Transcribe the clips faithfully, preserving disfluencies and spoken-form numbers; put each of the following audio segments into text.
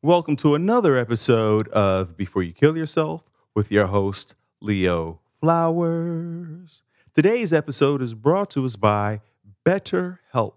Welcome to another episode of Before You Kill Yourself with your host, Leo Flowers. Today's episode is brought to us by BetterHelp,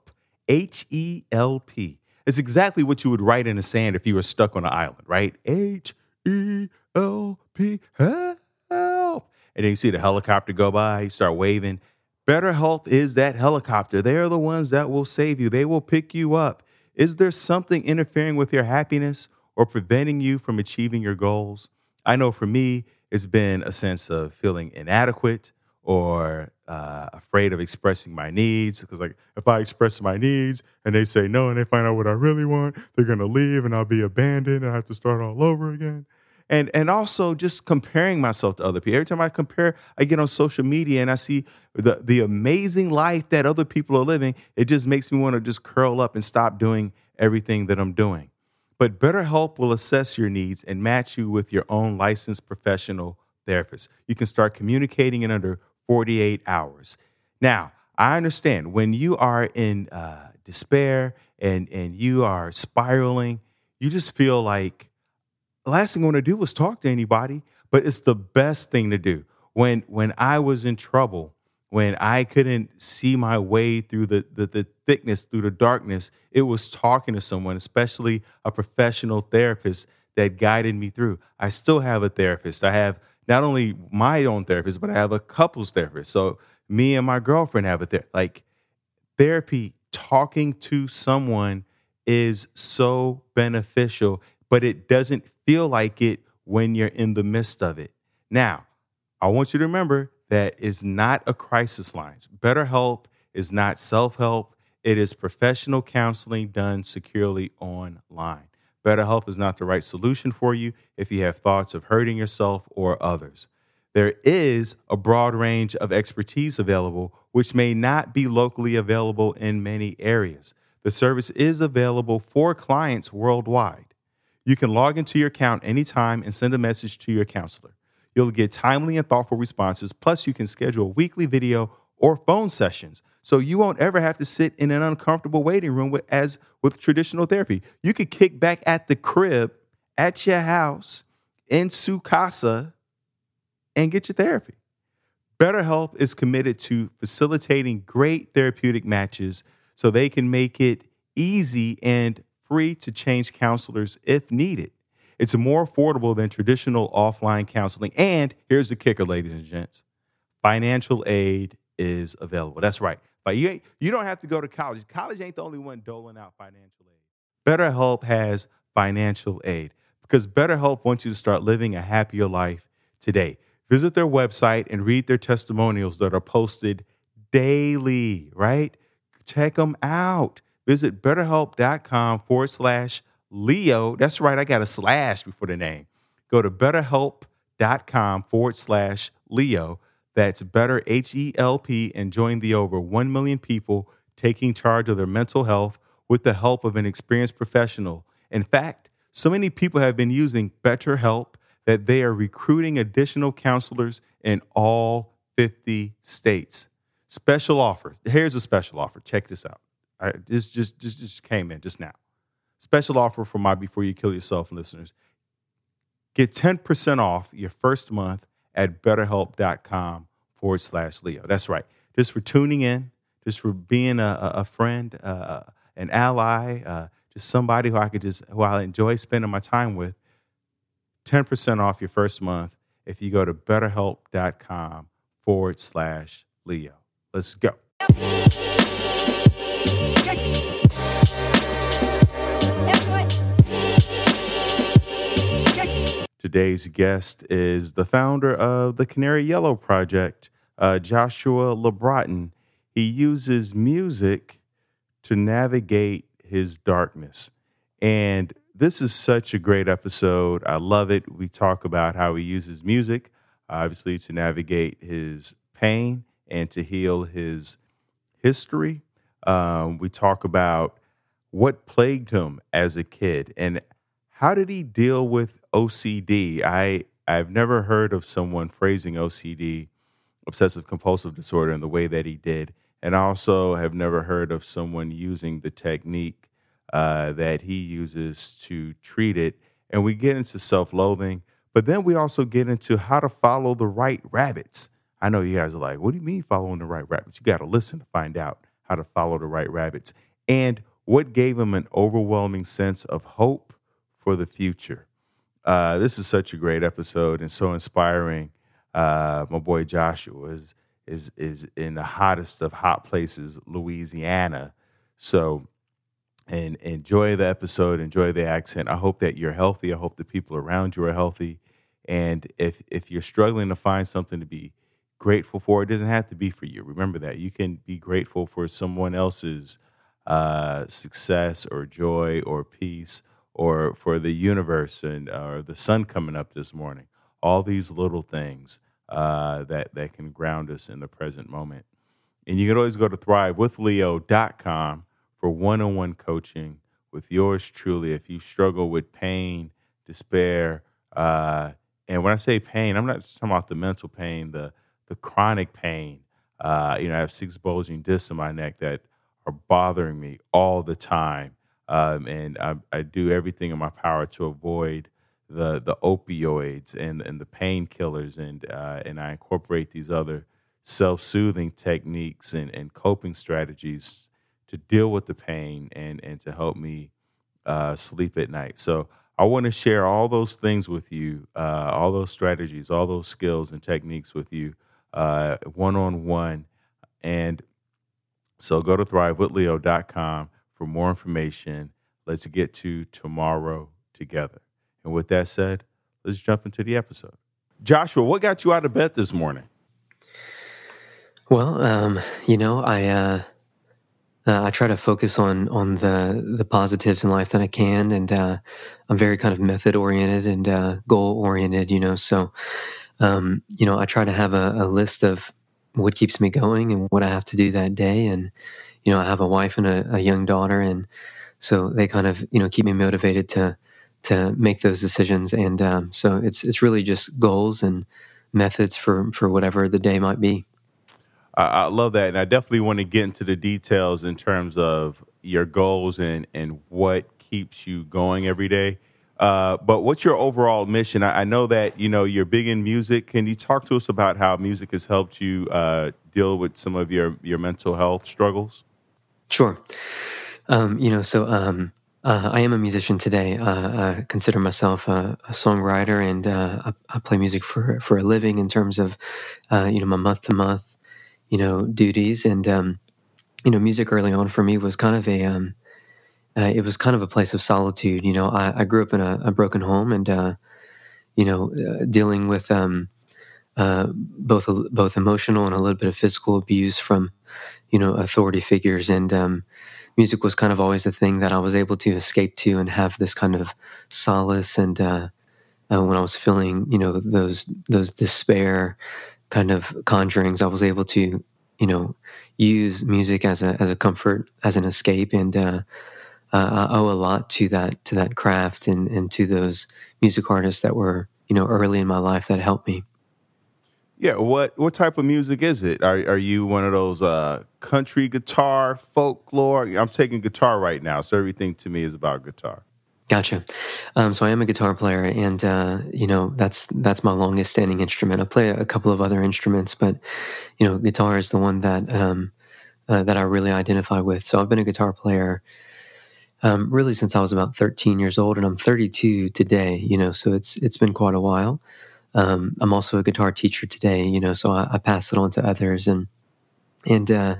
H E L P. It's exactly what you would write in the sand if you were stuck on an island, right? H E L P, help. And then you see the helicopter go by, you start waving. BetterHelp is that helicopter. They are the ones that will save you. They will pick you up. Is there something interfering with your happiness or preventing you from achieving your goals? I know for me, it's been a sense of feeling inadequate or uh, afraid of expressing my needs. Because like, if I express my needs and they say no and they find out what I really want, they're going to leave and I'll be abandoned and I have to start all over again. And and also just comparing myself to other people. Every time I compare, I get on social media and I see the, the amazing life that other people are living. It just makes me want to just curl up and stop doing everything that I'm doing. But BetterHelp will assess your needs and match you with your own licensed professional therapist. You can start communicating in under forty-eight hours. Now, I understand when you are in uh, despair and, and you are spiraling, you just feel like, the last thing I want to do was talk to anybody, but it's the best thing to do. When when I was in trouble, when I couldn't see my way through the, the, the thickness, through the darkness, it was talking to someone, especially a professional therapist that guided me through. I still have a therapist. I have not only my own therapist, but I have a couples therapist. So me and my girlfriend have a ther- like therapy, talking to someone is so beneficial, but it doesn't feel like it when you're in the midst of it. Now, I want you to remember that it's not a crisis line. BetterHelp is not self-help. It is professional counseling done securely online. BetterHelp is not the right solution for you if you have thoughts of hurting yourself or others. There is a broad range of expertise available, which may not be locally available in many areas. The service is available for clients worldwide. You can log into your account anytime and send a message to your counselor. You'll get timely and thoughtful responses, plus you can schedule weekly video or phone sessions, so you won't ever have to sit in an uncomfortable waiting room with, as with traditional therapy. You could kick back at the crib, at your house, in su casa, and get your therapy. BetterHelp is committed to facilitating great therapeutic matches so they can make it easy and free to change counselors if needed. It's more affordable than traditional offline counseling. And here's the kicker, ladies and gents. Financial aid is available. That's right. But you ain't, you don't have to go to college. College ain't the only one doling out financial aid. BetterHelp has financial aid because BetterHelp wants you to start living a happier life today. Visit their website and read their testimonials that are posted daily, right? Check them out. Visit betterhelp.com forward slash Leo. That's right. I got a slash before the name. Go to betterhelp.com forward slash Leo. That's better H E L P and join the over one million people taking charge of their mental health with the help of an experienced professional. In fact, so many people have been using BetterHelp that they are recruiting additional counselors in all fifty states. Special offer. Here's a special offer. Check this out. I just, just, just, just came in just now. Special offer for my Before You Kill Yourself listeners. Get ten percent off your first month at betterhelp.com forward slash Leo. That's right. Just for tuning in, just for being a, a friend, uh, an ally, uh, just somebody who I could just, who I enjoy spending my time with. ten percent off your first month if you go to betterhelp.com forward slash Leo. Let's go. Today's guest is the founder of the Canary Yellow Project, uh, Joshua LeBrotton. He uses music to navigate his darkness. And this is such a great episode. I love it. We talk about how he uses music, obviously, to navigate his pain and to heal his history. Um, we talk about what plagued him as a kid and how did he deal with O C D? I, I've never heard of someone phrasing O C D, obsessive compulsive disorder, in the way that he did. And I also have never heard of someone using the technique uh, that he uses to treat it. And we get into self-loathing, but then we also get into how to follow the right rabbits. I know you guys are like, what do you mean following the right rabbits? You got to listen to find out how to follow the right rabbits. And what gave him an overwhelming sense of hope for the future. Uh, this is such a great episode and so inspiring. Uh, my boy Joshua is is is in the hottest of hot places, Louisiana. So, and enjoy the episode, enjoy the accent. I hope that you're healthy. I hope the people around you are healthy. And if if you're struggling to find something to be grateful for, it doesn't have to be for you. Remember that. You can be grateful for someone else's uh, success or joy or peace, or for the universe and or the sun coming up this morning. All these little things uh, that, that can ground us in the present moment. And you can always go to thrive with leo dot com for one-on-one coaching with yours truly. If you struggle with pain, despair, uh, and when I say pain, I'm not just talking about the mental pain, the the chronic pain. Uh, you know, I have six bulging discs in my neck that are bothering me all the time. Um, and I, I do everything in my power to avoid the the opioids and, and the painkillers, and uh, and I incorporate these other self-soothing techniques and, and coping strategies to deal with the pain and, and to help me uh, sleep at night. So I want to share all those things with you, uh, all those strategies, all those skills and techniques with you uh, one-on-one. And so go to thrive with leo dot com for more information. Let's get to tomorrow together. And with that said, let's jump into the episode. Joshua, what got you out of bed this morning? Well, um, you know, I uh, uh, I try to focus on on the the positives in life that I can, and uh, I'm very kind of method oriented and uh, goal oriented. You know, so um, you know, I try to have a, a list of what keeps me going and what I have to do that day, and you know, I have a wife and a, a young daughter, and so they kind of you know keep me motivated to. to make those decisions. And um, so it's it's really just goals and methods for, for whatever the day might be. I, I love that. And I definitely want to get into the details in terms of your goals and, and what keeps you going every day. Uh, but what's your overall mission? I, I know that, you know, you're big in music. Can you talk to us about how music has helped you uh, deal with some of your, your mental health struggles? Sure. Um, you know, so... Um, Uh, I am a musician today. Uh, I consider myself a, a songwriter, and uh, I, I play music for for a living in terms of, uh, you know, my month to month, you know, duties. And um, you know, music early on for me was kind of a, um, uh, it was kind of a place of solitude. You know, I, I grew up in a, a broken home, and uh, you know, uh, dealing with um, uh, both both emotional and a little bit of physical abuse from, you know, authority figures. And um, music was kind of always the thing that I was able to escape to and have this kind of solace. And uh, uh, when I was feeling, you know, those those despair kind of conjurings, I was able to, you know, use music as a as a comfort, as an escape. And uh, uh, I owe a lot to that to that craft and, and to those music artists that were, you know, early in my life that helped me. Yeah, what what type of music is it? Are are you one of those uh, country guitar, folklore? I'm taking guitar right now, so everything to me is about guitar. Gotcha. Um, so I am a guitar player, and uh, you know that's that's my longest standing instrument. I play a couple of other instruments, but you know guitar is the one that um, uh, that I really identify with. So I've been a guitar player um, really since I was about thirteen years old, and I'm thirty-two today. You know, so it's it's been quite a while. Um, I'm also a guitar teacher today, you know, so I, I pass it on to others. And, and, uh,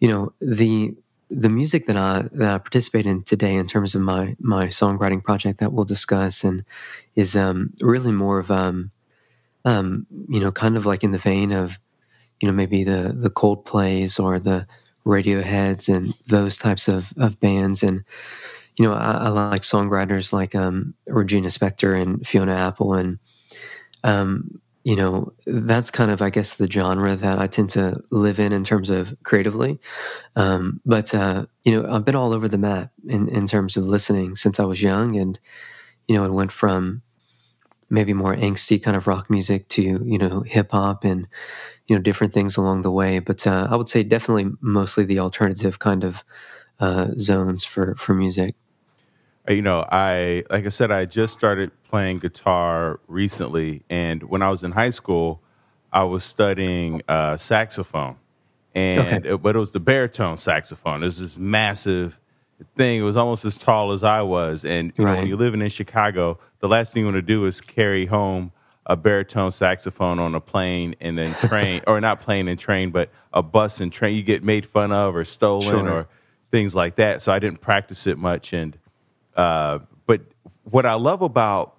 you know, the, the music that I, that I participate in today in terms of my, my songwriting project that we'll discuss and is, um, really more of, um, um, you know, kind of like in the vein of, you know, maybe the, the Coldplays or the Radioheads and those types of, of bands. And, you know, I, I like songwriters like, um, Regina Spektor and Fiona Apple and, Um, you know, that's kind of, I guess, the genre that I tend to live in in terms of creatively. Um, but, uh, you know, I've been all over the map in, in terms of listening since I was young. And, you know, it went from maybe more angsty kind of rock music to, you know, hip hop and, you know, different things along the way. But uh, I would say definitely mostly the alternative kind of uh, zones for, for music. You know, I, like I said, I just started playing guitar recently. And when I was in high school, I was studying uh, saxophone. And, okay. it, but it was the baritone saxophone. It was this massive thing. It was almost as tall as I was. And you right. know, when you're living in Chicago, the last thing you want to do is carry home a baritone saxophone on a plane and then train, or not plane and train, but a bus and train. You get made fun of or stolen sure. or things like that. So I didn't practice it much. And uh, but what I love about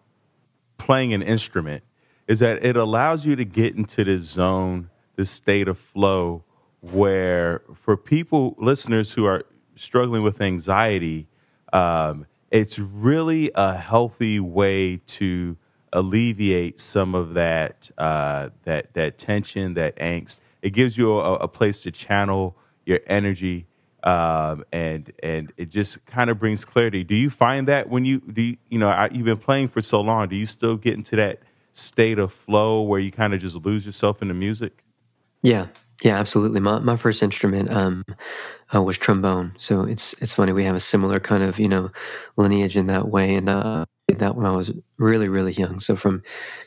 playing an instrument is that it allows you to get into this zone, this state of flow, where for people, listeners who are struggling with anxiety, um, it's really a healthy way to alleviate some of that uh, that that tension, that angst. It gives you a, a place to channel your energy, um, and and it just kind of brings clarity. Do you find that when you do you, you know I, you've been playing for so long? Do you still get into that state of flow where you kind of just lose yourself in the music? Yeah. Yeah, absolutely. My my first instrument um, uh, was trombone, so it's it's funny we have a similar kind of you know lineage in that way. And uh, I did that when I was really really young, so from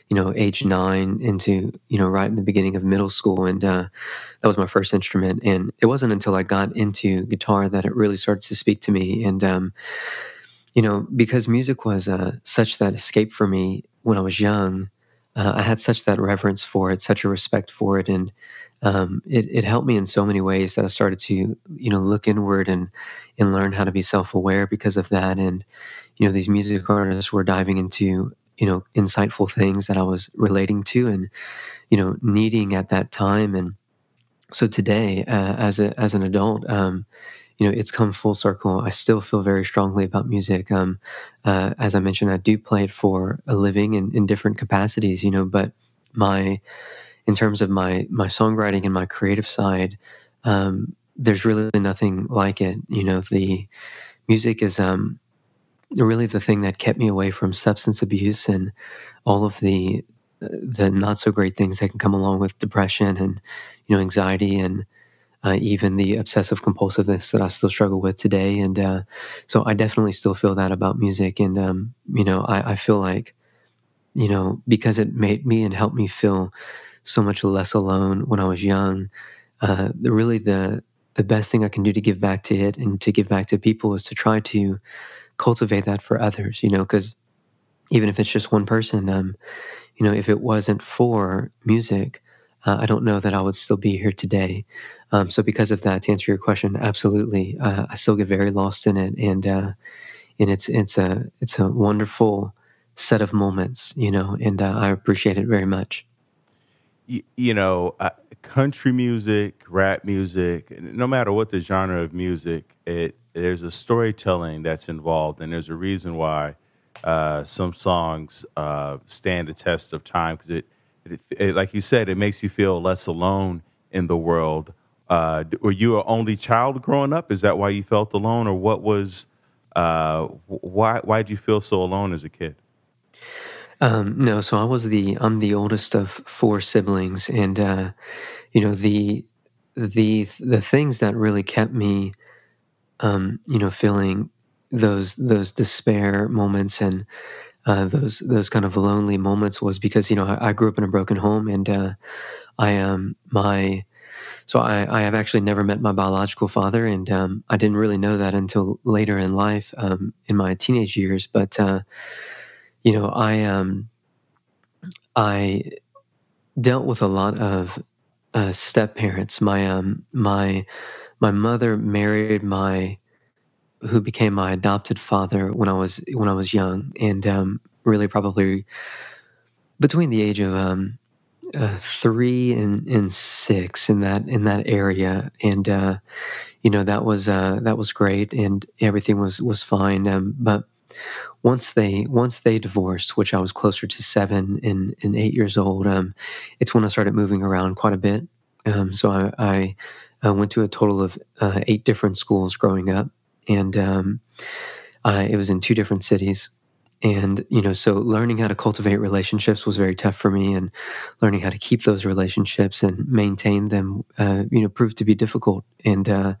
you know age nine into you know right in the beginning of middle school, and uh, that was my first instrument. And it wasn't until I got into guitar that it really started to speak to me. And um, you know because music was uh, such that escape for me when I was young, uh, I had such that reverence for it, such a respect for it, and Um, it, it helped me in so many ways that I started to, you know, look inward and, and learn how to be self-aware because of that. And, you know, these music artists were diving into, you know, insightful things that I was relating to and, you know, needing at that time. And so today, uh, as a, as an adult, um, you know, it's come full circle. I still feel very strongly about music. Um, uh, as I mentioned, I do play it for a living in, in different capacities, you know, but my... in terms of my my songwriting and my creative side, um, there's really nothing like it. You know, the music is um, really the thing that kept me away from substance abuse and all of the the not so great things that can come along with depression and you know anxiety and uh, even the obsessive compulsiveness that I still struggle with today. And uh, so I definitely still feel that about music. And um, you know, I, I feel like you know because it made me and helped me feel so much less alone when I was young. Uh, the, really, the the best thing I can do to give back to it and to give back to people is to try to cultivate that for others. You know, because even if it's just one person, um, you know, if it wasn't for music, uh, I don't know that I would still be here today. Um, so, because of that, to answer your question, absolutely, uh, I still get very lost in it, and uh, and it's it's a it's a wonderful set of moments. You know, and uh, I appreciate it very much. You know, uh, country music, rap music, no matter what the genre of music, it there's a storytelling that's involved, and there's a reason why uh, some songs uh, stand the test of time because it, it, it, like you said, it makes you feel less alone in the world. Uh, were you an only child growing up? Is that why you felt alone, or what was uh, why why did you feel so alone as a kid? Um, no, so I was the I'm the oldest of four siblings, and uh, you know the the the things that really kept me, um, you know, feeling those those despair moments and uh, those those kind of lonely moments was because you know I, I grew up in a broken home, and uh, I um my so I I have actually never met my biological father, and um, I didn't really know that until later in life, um, in my teenage years, but. Uh, You know, I um, I dealt with a lot of uh, step parents. My um, my my mother married my who became my adopted father when I was when I was young, and um, really probably between the age of um, uh, three and, and six in that in that area, and uh, you know that was uh, that was great, and everything was was fine, um, but. Once they once they divorced, which I was closer to seven and, and eight years old, um, it's when I started moving around quite a bit. Um, so I, I, I went to a total of uh, eight different schools growing up, and um, I, it was in two different cities. And you know, so learning how to cultivate relationships was very tough for me, and learning how to keep those relationships and maintain them, uh, you know, proved to be difficult. And uh,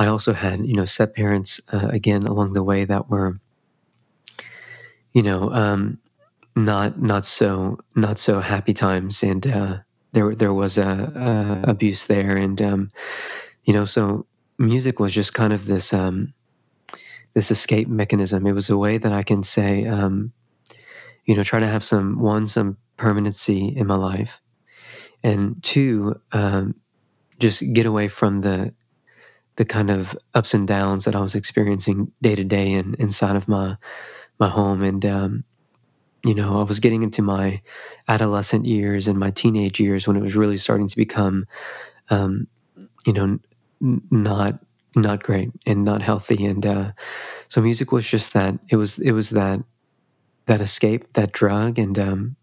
I also had, you know, step parents, uh, again, along the way that were, you know, um, not, not so, not so happy times. And, uh, there, there was a, a abuse there. And, um, you know, so music was just kind of this, um, this escape mechanism. It was a way that I can say, um, you know, try to have some, one, some permanency in my life, and two, um, just get away from the, the kind of ups and downs that I was experiencing day to day and inside of my, my home. And, um, you know, I was getting into my adolescent years and my teenage years when it was really starting to become, um, you know, n- not, not great and not healthy. And, uh, so music was just that, it was, it was that, that escape, that drug, and, um,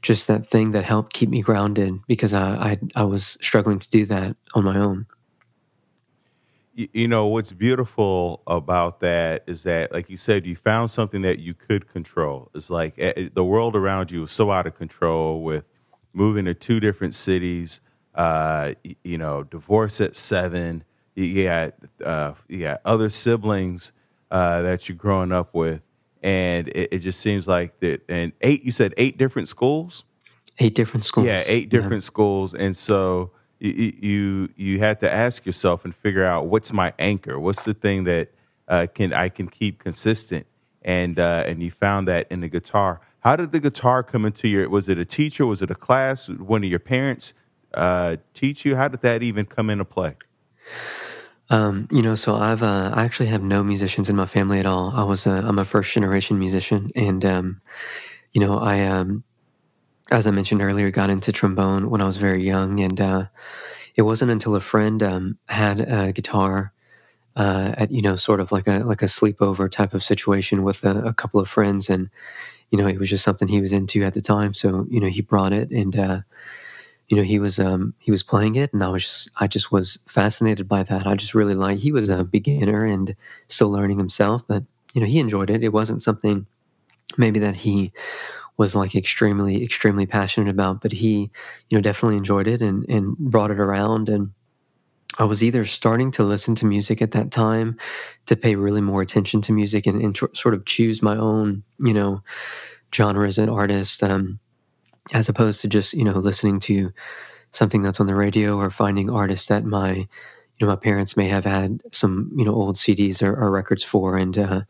just that thing that helped keep me grounded, because I, I, I was struggling to do that on my own. You know, what's beautiful about that is that, like you said, you found something that you could control. It's like the world around you was so out of control with moving to two different cities, uh, you know, divorce at seven. You got, uh, you got other siblings uh, that you're growing up with. And it, it just seems like that. And eight, you said eight different schools? Eight different schools. Yeah, eight different yeah. schools. And so... You, you you had to ask yourself and figure out, what's my anchor? What's the thing that uh, can I can keep consistent? And uh, and you found that in the guitar. How did the guitar come into your? Was it a teacher? Was it a class? Did one of your parents uh, teach you? How did that even come into play? Um, you know, so I've uh, I actually have no musicians in my family at all. I was a, I'm a first generation musician, and um, you know I. Um, As I mentioned earlier, got into trombone when I was very young, and uh, it wasn't until a friend um, had a guitar uh, at, you know, sort of like a like a sleepover type of situation with a, a couple of friends, and you know, it was just something he was into at the time. So you know, he brought it, and uh, you know, he was um, he was playing it, and I was just, I just was fascinated by that. I just really liked. He was a beginner and still learning himself, but you know, he enjoyed it. It wasn't something maybe that he was like extremely, extremely passionate about, but he, you know, definitely enjoyed it and, and brought it around. And I was either starting to listen to music at that time, to pay really more attention to music and, and tr- sort of choose my own, you know, genres and artists, um, as opposed to just, you know, listening to something that's on the radio or finding artists that my, you know, my parents may have had some, you know, old C Ds or, or records for. And, uh,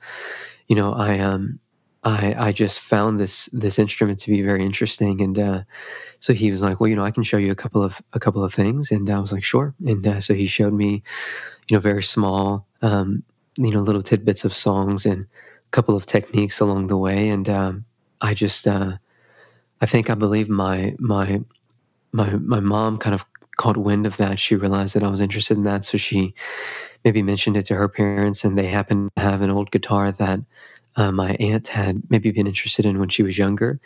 you know, I, um, I, I just found this this instrument to be very interesting, and uh, so he was like, "Well, you know, I can show you a couple of a couple of things," and I was like, "Sure." And uh, so he showed me, you know, very small, um, you know, little tidbits of songs and a couple of techniques along the way, and um, I just, uh, I think I believe my my my my mom kind of caught wind of that. She realized that I was interested in that, so she maybe mentioned it to her parents, and they happened to have an old guitar that. Uh, my aunt had maybe been interested in when she was younger.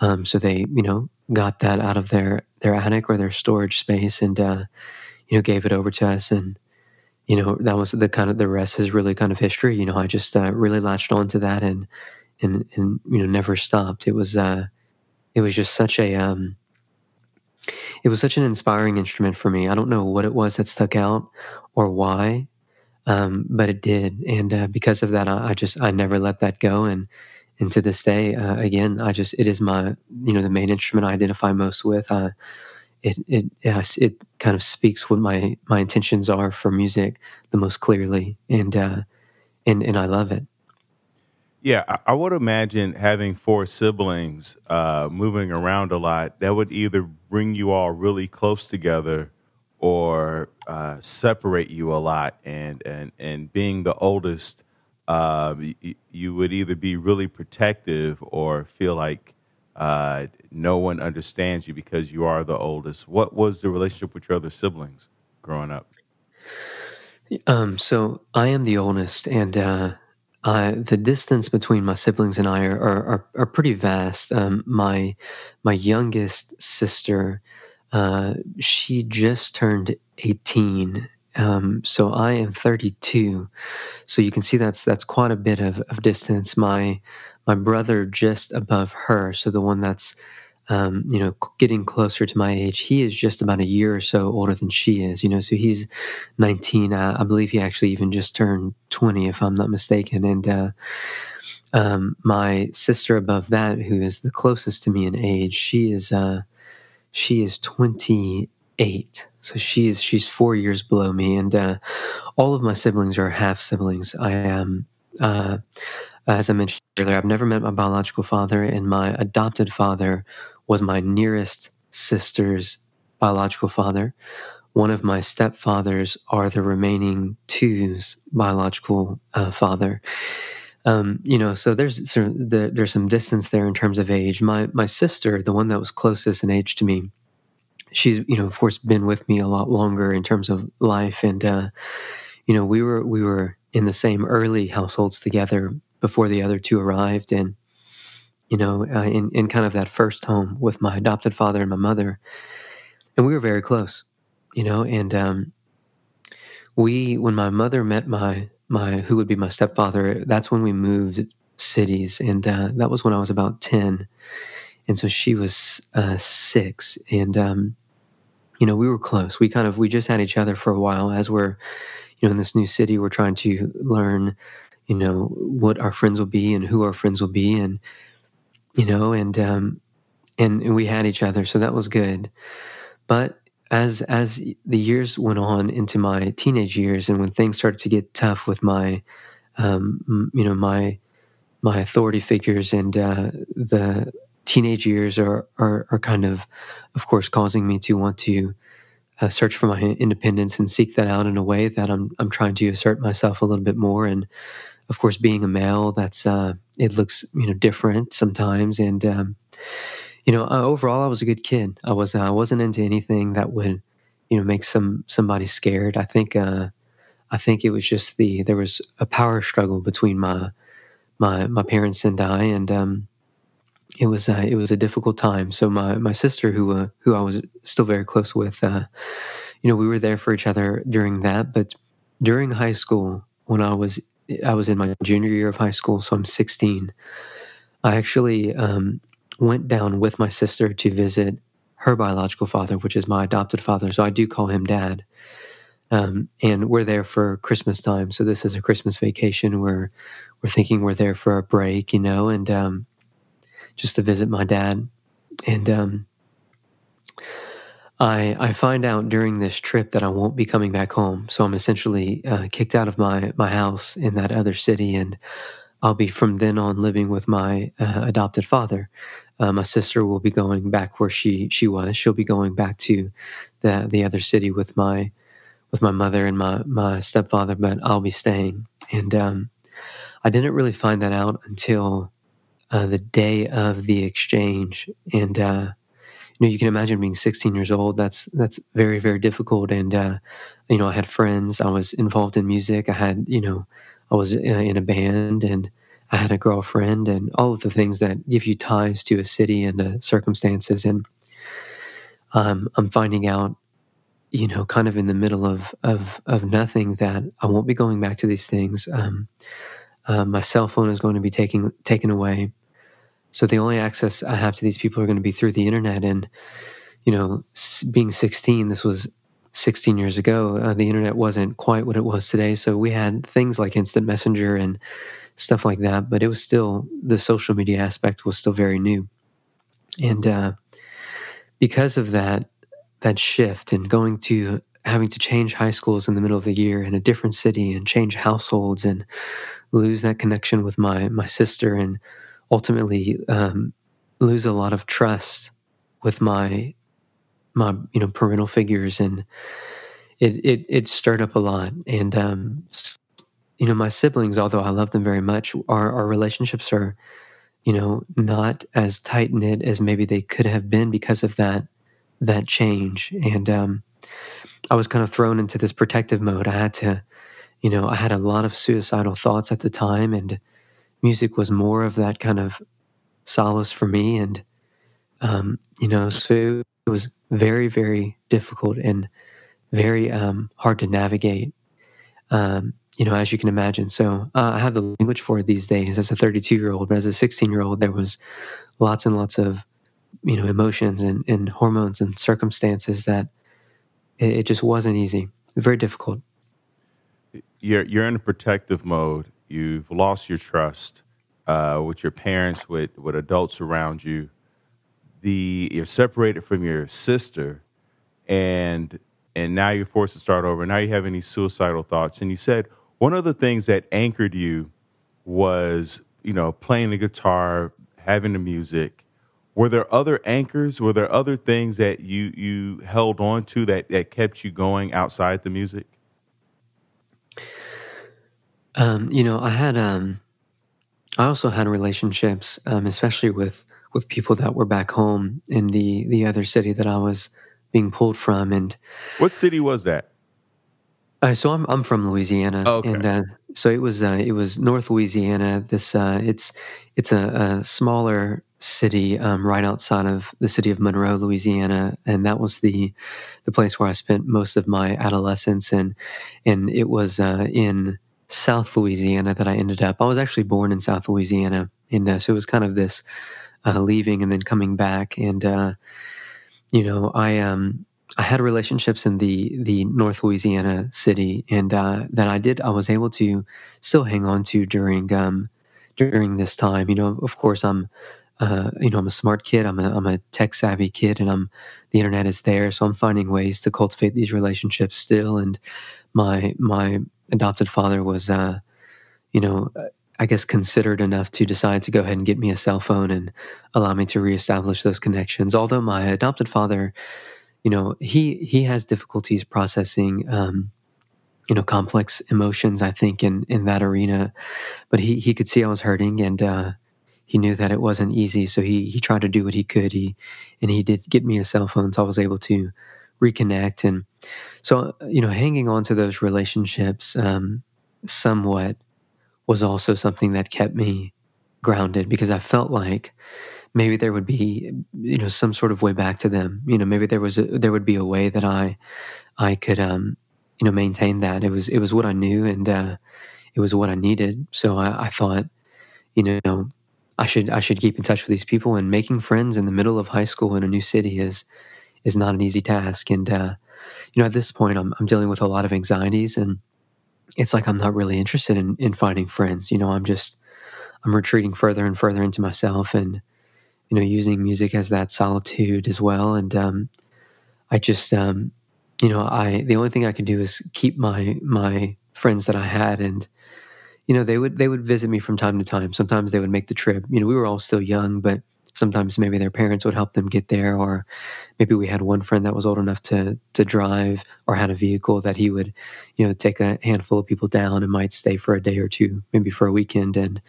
Um, so they, you know, got that out of their, their attic or their storage space and, uh, you know, gave it over to us. And, you know, that was the kind of, the rest is really kind of history. You know, I just uh, really latched onto that and, and, and, you know, never stopped. It was, uh, it was just such a, um, it was such an inspiring instrument for me. I don't know what it was that stuck out or why. Um, but it did. And, uh, because of that, I, I just, I never let that go. And, and to this day, uh, again, I just, it is my, you know, the main instrument I identify most with, uh, it, it, it kind of speaks what my, my intentions are for music the most clearly. And, uh, and, and I love it. Yeah. I, I would imagine having four siblings, uh, moving around a lot, that would either bring you all really close together or uh, separate you a lot, and and and being the oldest, uh, you, you would either be really protective or feel like uh, no one understands you because you are the oldest. What was the relationship with your other siblings growing up? Um, so I am the oldest, and uh, I, the distance between my siblings and I are are, are pretty vast. Um, my my youngest sister. Uh, she just turned eighteen. Um, so I am thirty-two. So you can see that's, that's quite a bit of, of distance. My, my brother just above her. So the one that's, um, you know, getting closer to my age. He is just about a year or so older than she is, you know, so he's nineteen. Uh, I believe he actually even just turned twenty, if I'm not mistaken. And uh, um, my sister above that, who is the closest to me in age, she is uh, she is twenty-eight. So she's she's four years below me, and uh, all of my siblings are half siblings. I am. Uh, as I mentioned earlier, I've never met my biological father, and my adopted father was my nearest sister's biological father. One of my stepfathers are the remaining two's biological uh, father. Um, you know, so there's so the, there's some distance there in terms of age. My my sister, the one that was closest in age to me, she's, you know, of course, been with me a lot longer in terms of life, and uh, you know, we were we were. in the same early households together before the other two arrived. And, you know, uh, in, in kind of that first home with my adopted father and my mother, and we were very close, you know, and, um, we, when my mother met my, my, who would be my stepfather, that's when we moved cities. And, uh, that was when I was about ten. And so she was, uh, six, and, um, you know, we were close. We kind of, we just had each other for a while as we're, you know, in this new city, we're trying to learn, you know, what our friends will be and who our friends will be. And, you know, and, um, and, and we had each other. So that was good. But as, as the years went on into my teenage years, and when things started to get tough with my, um, you know, my, my authority figures, and, uh, the teenage years are, are, are kind of, of course, causing me to want to, Uh, search for my independence and seek that out in a way that I'm I'm trying to assert myself a little bit more. And of course, being a male, that's uh, it looks, you know, different sometimes. And um, you know, uh, overall, I was a good kid. I was uh, I wasn't into anything that would, you know, make some somebody scared. I think uh, I think it was just the there was a power struggle between my my my parents and I, and um, It was uh, it was a difficult time. So my my sister, who uh, who I was still very close with, uh, you know, we were there for each other during that. But during high school, when I was I was in my junior year of high school, so I'm sixteen. I actually um, went down with my sister to visit her biological father, which is my adopted father. So I do call him Dad. Um, and we're there for Christmas time. So this is a Christmas vacation. We're we're thinking we're there for a break, you know, and. Um, just to visit my dad. And um, I I find out during this trip that I won't be coming back home. So I'm essentially uh, kicked out of my, my house in that other city, and I'll be from then on living with my uh, adopted father. Uh, my sister will be going back where she, she was. She'll be going back to the the other city with my with my mother and my, my stepfather, but I'll be staying. And um, I didn't really find that out until... Uh, the day of the exchange. And, uh, you know, you can imagine being sixteen years old. That's, that's very, very difficult. And, uh, you know, I had friends, I was involved in music. I had, you know, I was uh, in a band, and I had a girlfriend, and all of the things that give you ties to a city and uh, circumstances. And, um, I'm finding out, you know, kind of in the middle of, of, of nothing, that I won't be going back to these things. Um, uh, my cell phone is going to be taken, taken away. So the only access I have to these people are going to be through the internet. And, you know, being sixteen, this was sixteen years ago, uh, the internet wasn't quite what it was today. So we had things like instant messenger and stuff like that, but it was still, the social media aspect was still very new. And, uh, because of that, that shift and going to having to change high schools in the middle of the year in a different city and change households and lose that connection with my, my sister, and ultimately um, lose a lot of trust with my my you know parental figures, and it it, it stirred up a lot. And um, you know my siblings, although I love them very much, our our relationships are you know not as tight knit as maybe they could have been because of that that change. And um, I was kind of thrown into this protective mode. I had to, you know, I had a lot of suicidal thoughts at the time, and music was more of that kind of solace for me. And, um, you know, so it was very, very difficult and very um, hard to navigate, um, you know, as you can imagine. So uh, I have the language for it these days as a thirty-two-year-old, but as a sixteen-year-old, there was lots and lots of you know, emotions and, and hormones and circumstances that it, it just wasn't easy. Very difficult. You're you're in a protective mode. You've lost your trust uh, with your parents, with, with adults around you. The you're separated from your sister, and and now you're forced to start over. Now you have any suicidal thoughts. And you said one of the things that anchored you was, you know, playing the guitar, having the music. Were there other anchors? Were there other things that you, you held on to that, that kept you going outside the music? Um, you know, I had, um, I also had relationships, um, especially with, with people that were back home in the, the other city that I was being pulled from. And what city was that? Uh, so I'm, I'm from Louisiana. Oh, okay. And, uh, so it was, uh, it was North Louisiana. This, uh, it's, it's a, a smaller city, um, right outside of the city of Monroe, Louisiana. And that was the, the place where I spent most of my adolescence. And, and it was, uh, in South Louisiana that I ended up. I was actually born in South Louisiana, and uh, so it was kind of this uh, leaving and then coming back. And uh, you know, I um I had relationships in the the North Louisiana city, and uh, that I did I was able to still hang on to during um during this time. You know, of course, I'm uh you know I'm a smart kid. I'm a I'm a tech savvy kid, and I'm the internet is there, so I'm finding ways to cultivate these relationships still. And my my adopted father was, uh, you know, I guess considered enough to decide to go ahead and get me a cell phone and allow me to reestablish those connections. Although my adopted father, you know, he he has difficulties processing, um, you know, complex emotions, I think, in, in that arena. But he, he could see I was hurting, and uh, he knew that it wasn't easy. So he he tried to do what he could. He and he did get me a cell phone, so I was able to reconnect. And so, you know, hanging on to those relationships um, somewhat was also something that kept me grounded, because I felt like maybe there would be, you know, some sort of way back to them. You know, maybe there was a, there would be a way that I I could um, you know, maintain that. It was it was what I knew, and uh, it was what I needed. So I, I thought, you know, I should I should keep in touch with these people. And making friends in the middle of high school in a new city is. is not an easy task. And, uh, you know, at this point I'm, I'm dealing with a lot of anxieties, and it's like, I'm not really interested in, in finding friends. You know, I'm just, I'm retreating further and further into myself, and, you know, using music as that solitude as well. And, um, I just, um, you know, I, the only thing I could do is keep my, my friends that I had. And, you know, they would, they would visit me from time to time. Sometimes they would make the trip. You know, we were all still young, but sometimes maybe their parents would help them get there, or maybe we had one friend that was old enough to to drive or had a vehicle that he would, you know, take a handful of people down and might stay for a day or two, maybe for a weekend. And,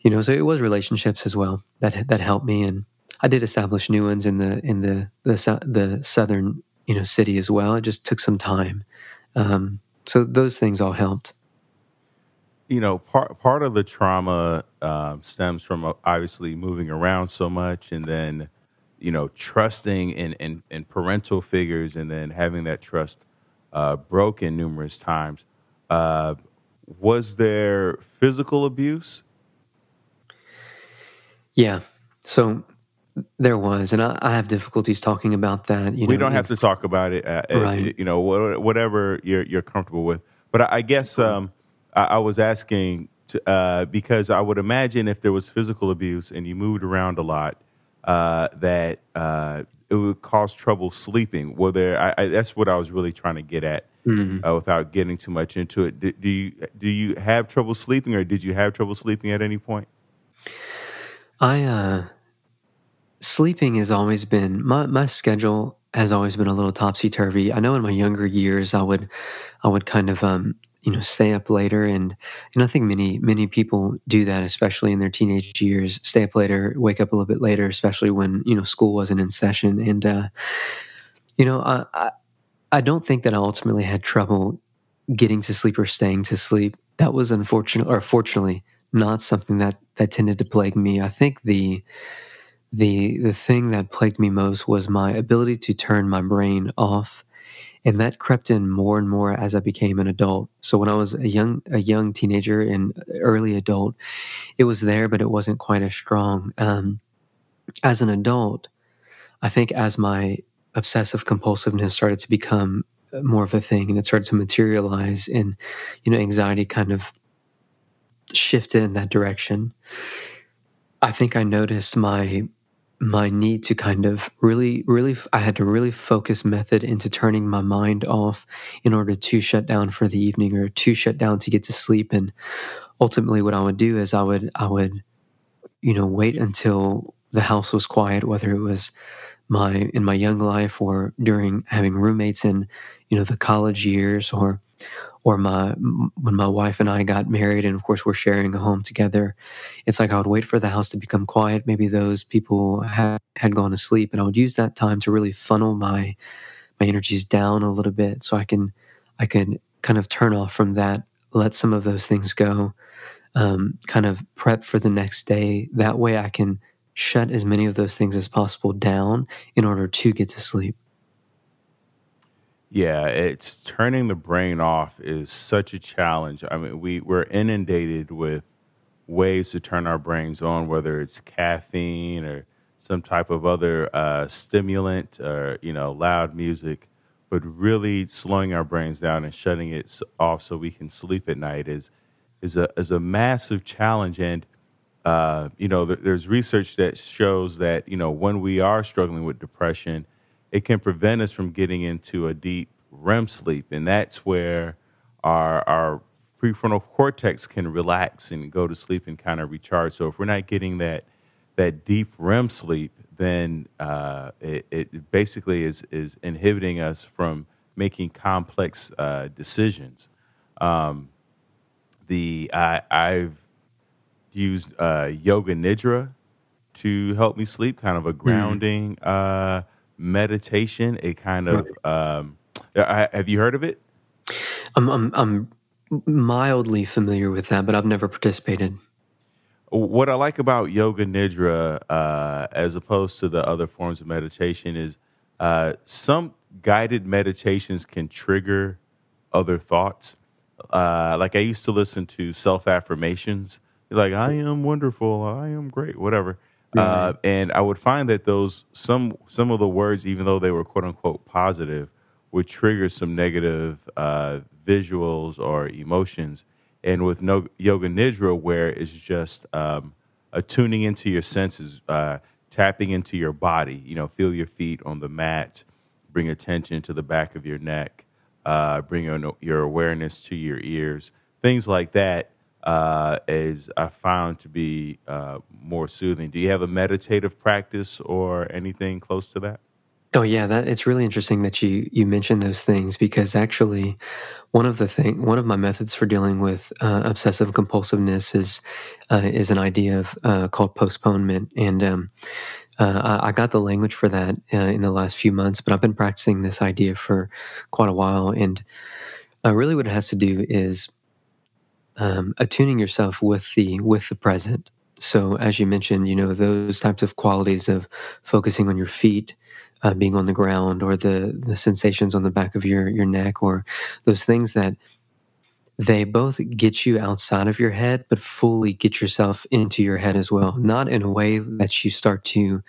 you know, so it was relationships as well that that helped me. And I did establish new ones in the in the the, the southern, you know, city as well. It just took some time. Um, so those things all helped. You know, part part of the trauma uh, stems from obviously moving around so much, and then, you know, trusting in, in, in parental figures, and then having that trust uh, broken numerous times. Uh, was there physical abuse? Yeah, so there was, and I, I have difficulties talking about that. You we know, don't have if, to talk about it, uh, right. You know, whatever you're you're comfortable with. But I, I guess. Um, I was asking to, uh, because I would imagine if there was physical abuse and you moved around a lot, uh, that uh, it would cause trouble sleeping. Well, there, I, I, that's what I was really trying to get at, mm-hmm. uh, without getting too much into it. Do, do you do you have trouble sleeping, or did you have trouble sleeping at any point? I uh, sleeping has always been my my schedule has always been a little topsy turvy. I know in my younger years, I would I would kind of. Um, you know, stay up later. And, and I think many, many people do that, especially in their teenage years, stay up later, wake up a little bit later, especially when, you know, school wasn't in session. And, uh, you know, I, I, I don't think that I ultimately had trouble getting to sleep or staying to sleep. That was unfortunate, or fortunately not something that, that tended to plague me. I think the, the, the thing that plagued me most was my ability to turn my brain off. And that crept in more and more as I became an adult. So when I was a young a young teenager and early adult, it was there, but it wasn't quite as strong. Um, as an adult, I think as my obsessive compulsiveness started to become more of a thing and it started to materialize, and, you know, anxiety kind of shifted in that direction, I think I noticed my my need to kind of really, really, I had to really focus method into turning my mind off in order to shut down for the evening or to shut down to get to sleep. And ultimately what I would do is I would, I would, you know, wait until the house was quiet, whether it was my, in my young life or during having roommates in, you know, the college years, or, or my, when my wife and I got married and of course we're sharing a home together, it's like I would wait for the house to become quiet. Maybe those people had, had gone to sleep, and I would use that time to really funnel my, my energies down a little bit so I can, I can kind of turn off from that, let some of those things go, um, kind of prep for the next day. That way I can shut as many of those things as possible down in order to get to sleep. Yeah, it's turning the brain off is such a challenge. I mean, we, we're inundated with ways to turn our brains on, whether it's caffeine or some type of other uh, stimulant or, you know, loud music. But really slowing our brains down and shutting it off so we can sleep at night is is a, is a massive challenge. And, uh, you know, th- there's research that shows that, you know, when we are struggling with depression, it can prevent us from getting into a deep R E M sleep. And that's where our, our prefrontal cortex can relax and go to sleep and kind of recharge. So if we're not getting that that deep R E M sleep, then uh, it, it basically is, is inhibiting us from making complex uh, decisions. Um, the I, I've used uh, Yoga Nidra to help me sleep, kind of a grounding mm-hmm. uh meditation. It kind of um I, have you heard of it? I'm, I'm I'm mildly familiar with that, but I've never participated. What I like about Yoga Nidra uh as opposed to the other forms of meditation is uh some guided meditations can trigger other thoughts. Uh like I used to listen to self-affirmations, like I am wonderful, I am great, whatever. Uh, and I would find that those some some of the words, even though they were quote unquote positive, would trigger some negative uh, visuals or emotions. And with no, Yoga Nidra, where it's just um, a tuning into your senses, uh, tapping into your body. You know, feel your feet on the mat, bring attention to the back of your neck, uh, bring your, your awareness to your ears, things like that. Uh, is I found to be uh, more soothing. Do you have a meditative practice or anything close to that? Oh yeah, that, it's really interesting that you you mentioned those things, because actually, one of the thing one of my methods for dealing with uh, obsessive compulsiveness is uh, is an idea of uh, called postponement, and um, uh, I, I got the language for that uh, in the last few months, but I've been practicing this idea for quite a while, and uh, really, what it has to do is Um, attuning yourself with the with the present. So as you mentioned, you know, those types of qualities of focusing on your feet, uh, being on the ground, or the the sensations on the back of your your neck, or those things that they both get you outside of your head, but fully get yourself into your head as well. Not in a way that you start to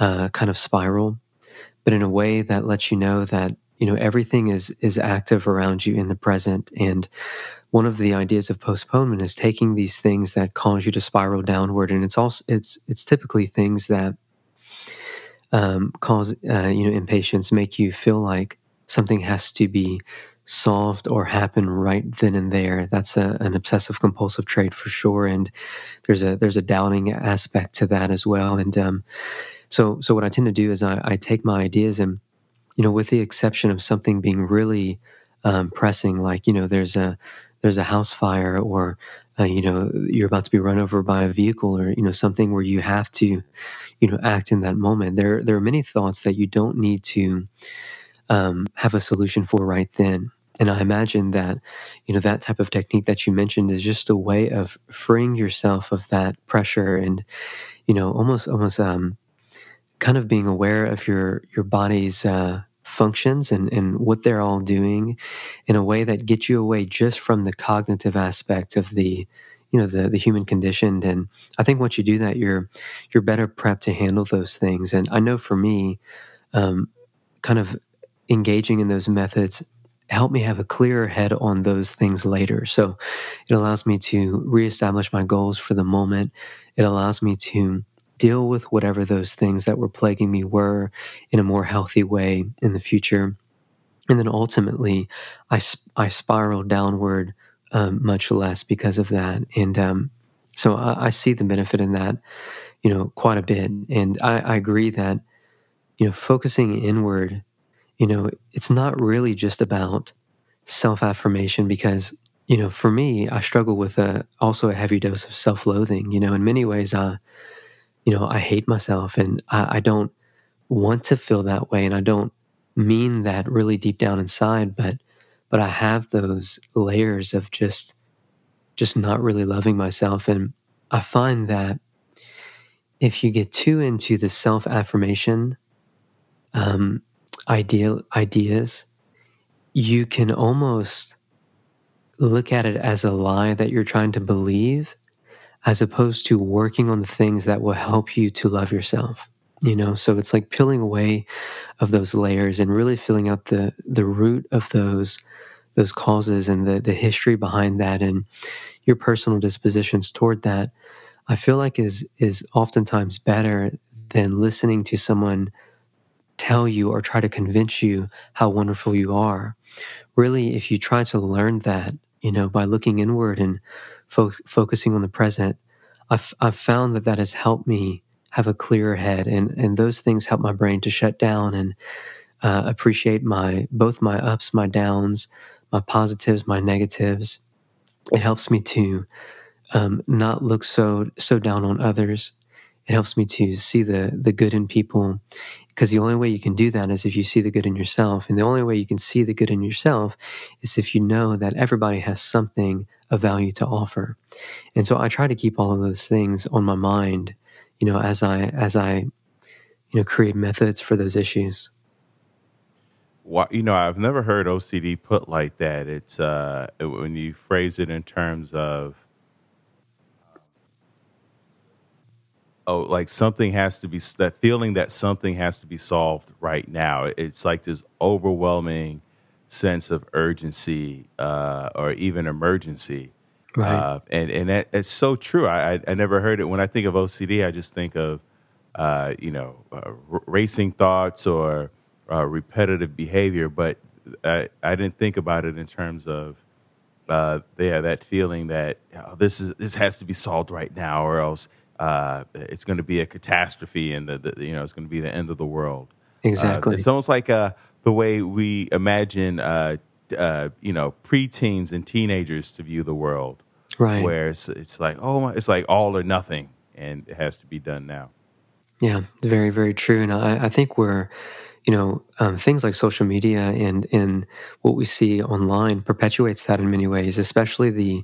uh, kind of spiral, but in a way that lets you know that, you know, everything is is active around you in the present. And one of the ideas of postponement is taking these things that cause you to spiral downward, and it's also it's it's typically things that um, cause uh, you know impatience, make you feel like something has to be solved or happen right then and there. That's a, an obsessive compulsive trait for sure, and there's a there's a doubting aspect to that as well. And um, so so what I tend to do is I, I take my ideas and, you know, with the exception of something being really um, pressing, like, you know, there's a there's a house fire, or uh, you know, you're about to be run over by a vehicle, or, you know, something where you have to, you know, act in that moment. There there are many thoughts that you don't need to um, have a solution for right then. And I imagine that, you know, that type of technique that you mentioned is just a way of freeing yourself of that pressure, and, you know, almost almost um, kind of being aware of your your body's Uh, functions and, and what they're all doing in a way that gets you away just from the cognitive aspect of the, you know, the, the human condition. And I think once you do that, you're, you're better prepped to handle those things. And I know for me, um, kind of engaging in those methods help me have a clearer head on those things later. So it allows me to reestablish my goals for the moment. It allows me to deal with whatever those things that were plaguing me were in a more healthy way in the future. And then ultimately, I, I spiral downward um, much less because of that. And um, so I, I see the benefit in that, you know, quite a bit. And I, I agree that, you know, focusing inward, you know, it's not really just about self-affirmation because, you know, for me, I struggle with a, also a heavy dose of self-loathing. You know, in many ways, I, you know, I hate myself and I, I don't want to feel that way and I don't mean that really deep down inside, but but I have those layers of just just not really loving myself. And I find that if you get too into the self-affirmation um, idea, ideas, you can almost look at it as a lie that you're trying to believe as opposed to working on the things that will help you to love yourself. You know, so it's like peeling away of those layers and really filling out the the root of those those causes and the the history behind that and your personal dispositions toward that. I feel like is is oftentimes better than listening to someone tell you or try to convince you how wonderful you are. Really, if you try to learn that, you know, by looking inward and fo- focusing on the present, I've I've found that that has helped me have a clearer head, and, and those things help my brain to shut down and uh, appreciate my both my ups, my downs, my positives, my negatives. It helps me to um, not look so so down on others. It helps me to see the the good in people, because the only way you can do that is if you see the good in yourself, and the only way you can see the good in yourself is if you know that everybody has something of value to offer. And so I try to keep all of those things on my mind, you know, as I, as I, you know, create methods for those issues. Well, you know, I've never heard O C D put like that. It's, uh, it, when you phrase it in terms of, oh, like something has to be, that feeling that something has to be solved right now. It's like this overwhelming sense of urgency, uh, or even emergency. Right. Uh, and and that, it's so true. I, I I never heard it. When I think of O C D, I just think of, uh, you know, uh, r- racing thoughts or uh, repetitive behavior. But I, I didn't think about it in terms of, uh, yeah, that feeling that oh, this is this has to be solved right now, or else uh, it's going to be a catastrophe, and the, the you know it's going to be the end of the world. Exactly. Uh, it's almost like uh, the way we imagine. Uh, Uh, you know, preteens and teenagers to view the world, right? Where it's, it's like, oh, my, it's like all or nothing, and it has to be done now. Yeah, very, very true. And I, I think we're, you know, um, things like social media and and what we see online perpetuates that in many ways, especially the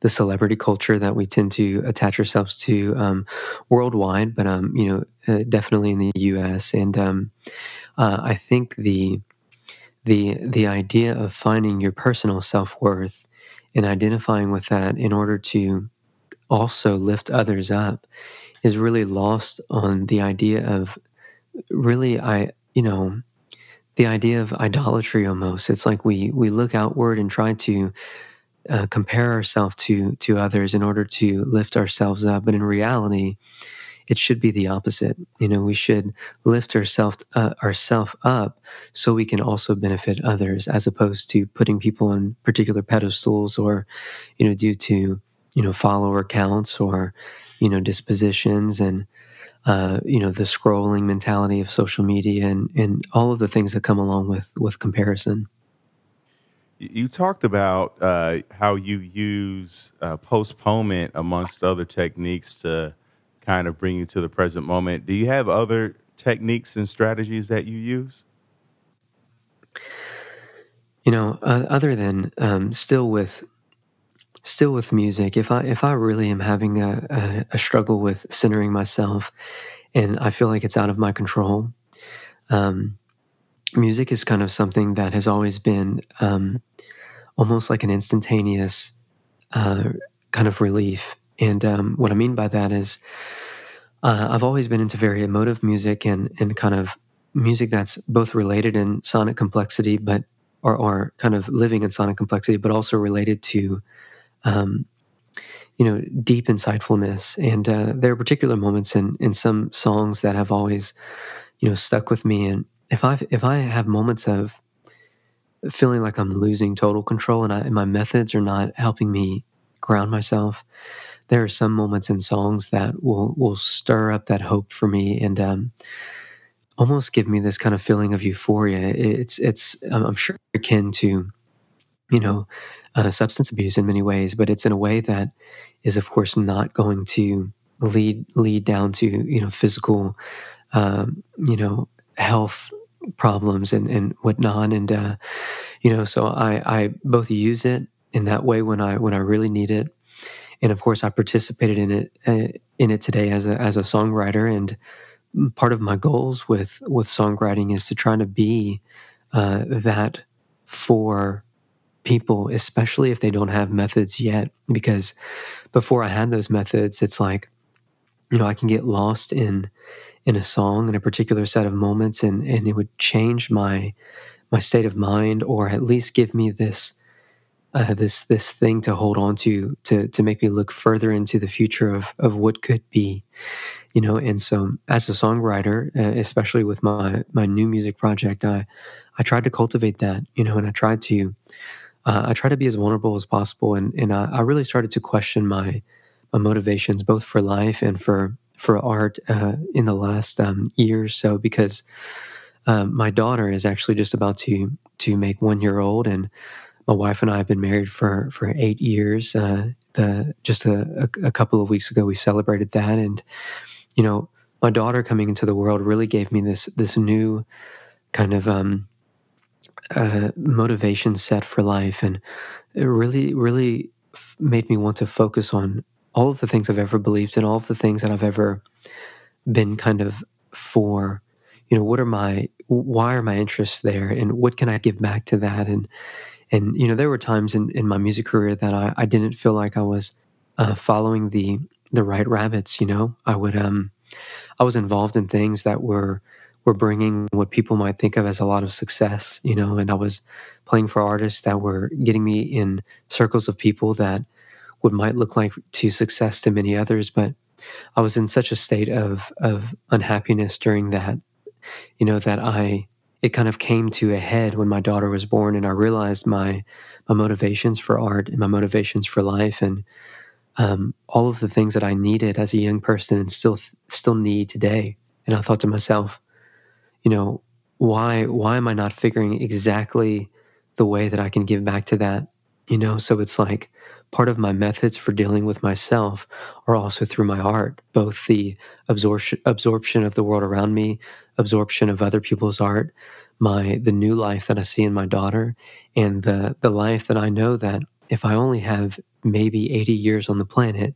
the celebrity culture that we tend to attach ourselves to um, worldwide, but um, you know, uh, definitely in the U S And um, uh, I think the The the idea of finding your personal self-worth and identifying with that in order to also lift others up is really lost on the idea of really, I you know, the idea of idolatry almost. It's like we we look outward and try to uh, compare ourselves to to others in order to lift ourselves up, but in reality, it should be the opposite. You know, we should lift ourselves uh, ourself up so we can also benefit others, as opposed to putting people on particular pedestals or, you know, due to, you know, follower counts or, you know, dispositions and, uh, you know, the scrolling mentality of social media and, and all of the things that come along with, with comparison. You talked about uh, how you use uh, postponement amongst other techniques to kind of bring you to the present moment. Do you have other techniques and strategies that you use? You know, uh, other than um, still with still with music, if I if I really am having a, a, a struggle with centering myself, and I feel like it's out of my control, um, music is kind of something that has always been um, almost like an instantaneous Uh, kind of relief. And um, what I mean by that is uh, I've always been into very emotive music and and kind of music that's both related in sonic complexity, but or, or kind of living in sonic complexity, but also related to, um, you know, deep insightfulness. And uh, there are particular moments in in some songs that have always, you know, stuck with me. And if I if I have moments of feeling like I'm losing total control and, I, and my methods are not helping me ground myself, there are some moments in songs that will will stir up that hope for me and um, almost give me this kind of feeling of euphoria. It's it's I'm sure akin to, you know, uh, substance abuse in many ways, but it's in a way that is, of course, not going to lead lead down to, you know, physical, um, you know, health problems and, and whatnot. And, uh, you know, so I, I both use it in that way when I, when I really need it. And of course I participated in it, uh, in it today as a, as a songwriter. And part of my goals with, with songwriting is to try to be, uh, that for people, especially if they don't have methods yet, because before I had those methods, it's like, you know, I can get lost in, in a song in a particular set of moments and, and it would change my, my state of mind, or at least give me this, uh, this, this thing to hold on to, to, to make me look further into the future of, of what could be, you know? And so as a songwriter, uh, especially with my, my new music project, I, I tried to cultivate that, you know, and I tried to, uh, I tried to be as vulnerable as possible. And, and I, I really started to question my, my motivations, both for life and for, for art uh, in the last um, year or so, because um, my daughter is actually just about to to make one year old, and my wife and I have been married for for eight years. Uh, the just a, a couple of weeks ago, we celebrated that, and you know, my daughter coming into the world really gave me this this new kind of um, uh, motivation set for life, and it really really f- made me want to focus on all of the things I've ever believed in, all of the things that I've ever been kind of for, you know, what are my, why are my interests there and what can I give back to that? And, and, you know, there were times in, in my music career that I, I didn't feel like I was uh, following the, the right rabbits. You know, I would, um, I was involved in things that were, were bringing what people might think of as a lot of success, you know, and I was playing for artists that were getting me in circles of people that what might look like to success to many others, but I was in such a state of of unhappiness during that, you know, that I it kind of came to a head when my daughter was born, and I realized my my motivations for art and my motivations for life and um, all of the things that I needed as a young person and still still need today. And I thought to myself, you know, why why am I not figuring exactly the way that I can give back to that? You know, so it's like part of my methods for dealing with myself are also through my art, both the absorption absorption of the world around me, absorption of other people's art, my the new life that I see in my daughter, and the the life that I know that if I only have maybe eighty years on the planet,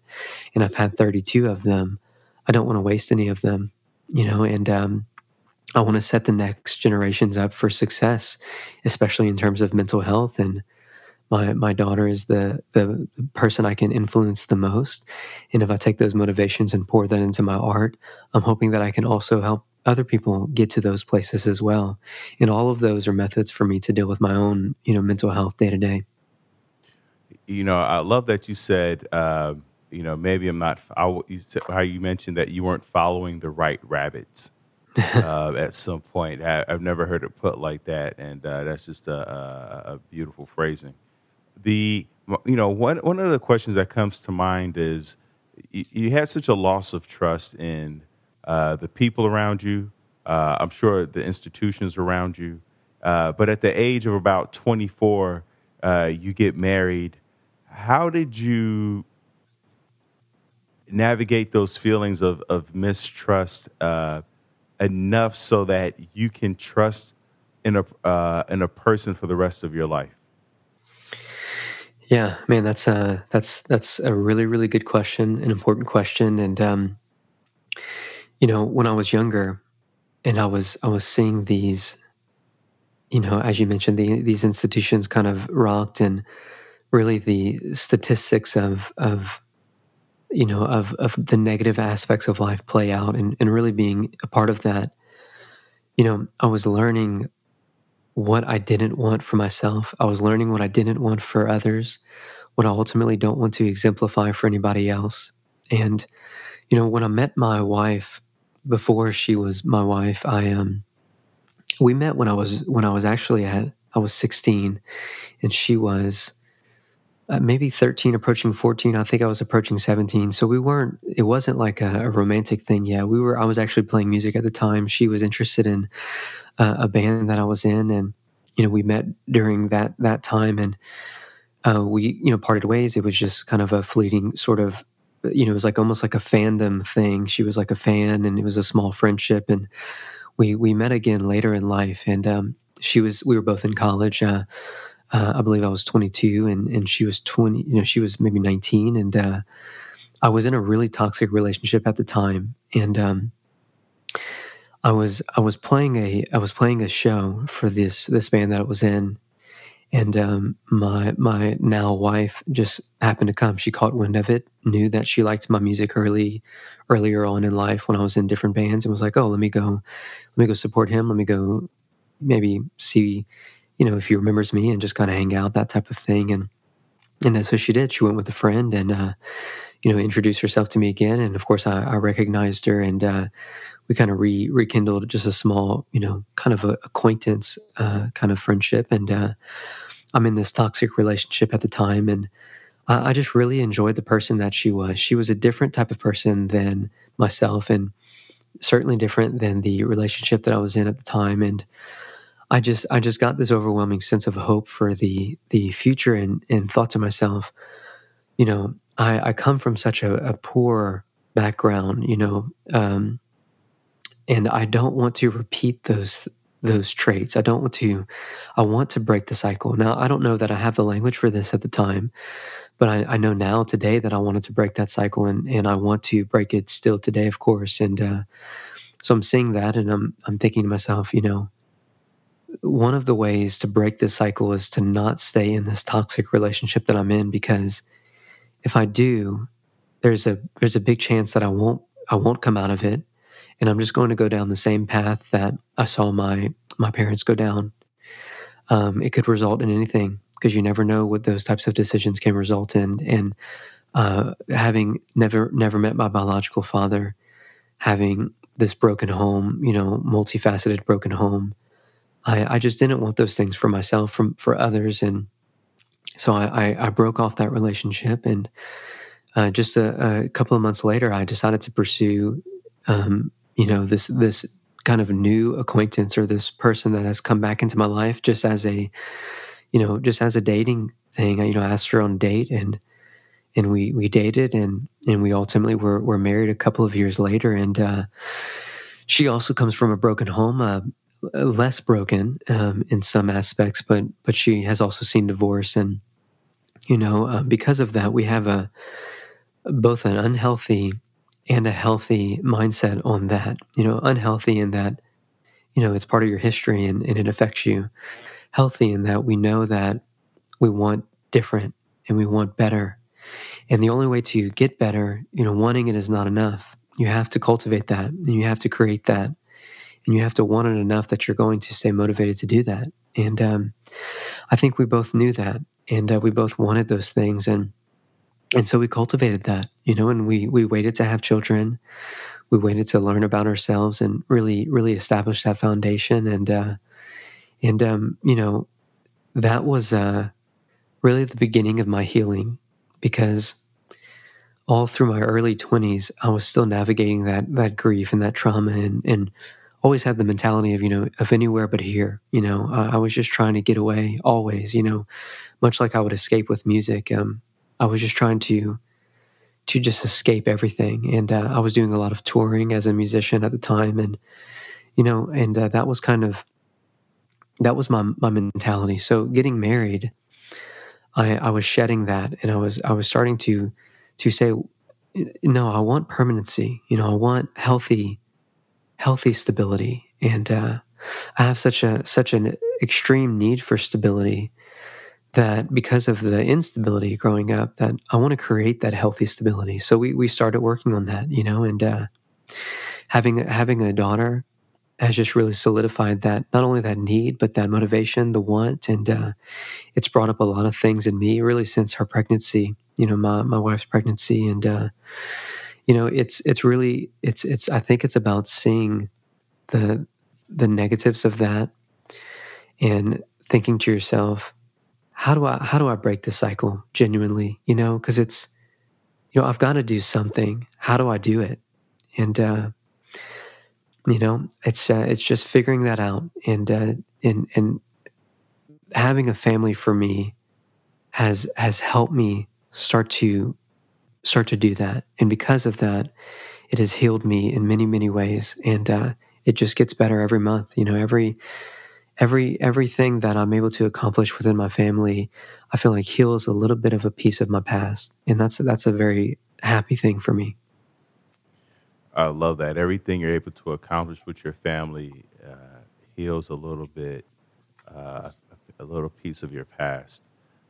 and I've had thirty-two of them, I don't want to waste any of them, you know, and um, I want to set the next generations up for success, especially in terms of mental health. And My my daughter is the, the person I can influence the most. And if I take those motivations and pour that into my art, I'm hoping that I can also help other people get to those places as well. And all of those are methods for me to deal with my own, you know, mental health day to day. You know, I love that you said, uh, you know, maybe I'm not, I, you said, how you mentioned that you weren't following the right rabbits uh, at some point. I, I've never heard it put like that. And uh, that's just a, a, a beautiful phrasing. The you know one one of the questions that comes to mind is you, you had such a loss of trust in uh, the people around you. Uh, I'm sure the institutions around you. Uh, but at the age of about twenty-four, uh, you get married. How did you navigate those feelings of of mistrust uh, enough so that you can trust in a uh, in a person for the rest of your life? Yeah, man, that's a that's that's a really really good question, an important question, and um, you know, when I was younger, and I was I was seeing these, you know, as you mentioned, the, these institutions kind of rocked and really the statistics of of you know of of the negative aspects of life play out, and, and really being a part of that. You know, I was learning what I didn't want for myself. I was learning what I didn't want for others, what I ultimately don't want to exemplify for anybody else. And you know, when I met my wife, before she was my wife, I um we met when I was when I was actually at I was sixteen, and she was uh, maybe thirteen, approaching fourteen. I think I was approaching seventeen. So we weren't. It wasn't like a, a romantic thing yet. We were. I was actually playing music at the time. She was interested in uh, a band that I was in, and you know, we met during that that time, and uh, we you know parted ways. It was just kind of a fleeting sort of. You know, it was like almost like a fandom thing. She was like a fan, and it was a small friendship. And we we met again later in life. And um, she was, we were both in college. Uh, uh, I believe I was twenty-two, and and she was twenty. You know, she was maybe nineteen. And uh, I was in a really toxic relationship at the time. And um, I was I was playing a I was playing a show for this this band that I was in. And um, my my now wife just happened to come. She caught wind of it, knew that she liked my music early, earlier on in life when I was in different bands, and was like, "Oh, let me go, let me go support him. Let me go, maybe see, you know, if he remembers me, and just kind of hang out, that type of thing." And and so she did. She went with a friend, and uh, you know, introduced herself to me again. And of course, I, I recognized her, and uh, we kind of re rekindled just a small, you know, kind of a acquaintance, uh, kind of friendship. And uh, I'm in this toxic relationship at the time, and I, I just really enjoyed the person that she was. She was a different type of person than myself, and certainly different than the relationship that I was in at the time. And I just, I just got this overwhelming sense of hope for the the future, and and thought to myself, you know, I, I come from such a, a poor background, you know. Um, And I don't want to repeat those those traits. I don't want to, I want to break the cycle. Now, I don't know that I have the language for this at the time, but I, I know now today that I wanted to break that cycle, and, and I want to break it still today, of course. And uh, so I'm seeing that, and I'm I'm thinking to myself, you know, one of the ways to break this cycle is to not stay in this toxic relationship that I'm in, because if I do, there's a there's a big chance that I won't I won't come out of it. And I'm just going to go down the same path that I saw my my parents go down. Um, it could result in anything, because you never know what those types of decisions can result in. And uh, having never never met my biological father, having this broken home, you know, multifaceted broken home, I, I just didn't want those things for myself, from for others. And so I, I, I broke off that relationship. And uh, just a, a couple of months later, I decided to pursue. Um, you know, this this kind of new acquaintance, or this person that has come back into my life just as a, you know, just as a dating thing. I, you know, I asked her on a date, and and we we dated, and and we ultimately were were married a couple of years later. And uh, she also comes from a broken home, uh, less broken um, in some aspects, but but she has also seen divorce, and you know, uh, because of that, we have a both an unhealthy and a healthy mindset on that. You know, unhealthy in that, you know, it's part of your history, and, and it affects you. Healthy in that we know that we want different, and we want better. And the only way to get better, you know, wanting it is not enough. You have to cultivate that, and you have to create that, and you have to want it enough that you're going to stay motivated to do that. And um, I think we both knew that, and uh, we both wanted those things. And And so we cultivated that, you know, and we we waited to have children. We waited to learn about ourselves and really, really establish that foundation. And, uh, and um, you know, that was uh, really the beginning of my healing, because all through my early twenties, I was still navigating that that grief and that trauma, and, and always had the mentality of, you know, of anywhere but here. You know, I, I was just trying to get away always, you know, much like I would escape with music. Um, I was just trying to to just escape everything. And uh, I was doing a lot of touring as a musician at the time. And, you know, and uh, that was kind of, that was my my mentality. So getting married, I, I was shedding that. And I was I was starting to to say, no, I want permanency. You know, I want healthy, healthy stability. And uh, I have such a such an extreme need for stability that because of the instability growing up, that I want to create that healthy stability. So we we started working on that, you know, and uh, having having a daughter has just really solidified that, not only that need, but that motivation, the want, and uh, it's brought up a lot of things in me really since her pregnancy, you know, my my wife's pregnancy, and uh, you know, it's it's really it's it's I think it's about seeing the the negatives of that and thinking to yourself, how do I how do I break the cycle genuinely? You know, because it's, you know, I've got to do something. How do I do it? And uh, you know, it's uh, it's just figuring that out. And uh, and and having a family for me has has helped me start to start to do that. And because of that, it has healed me in many many ways. And uh, it just gets better every month. You know, every. Every everything that I'm able to accomplish within my family, I feel like heals a little bit of a piece of my past, and that's that's a very happy thing for me. I love that. Everything you're able to accomplish with your family uh, heals a little bit, uh, a little piece of your past.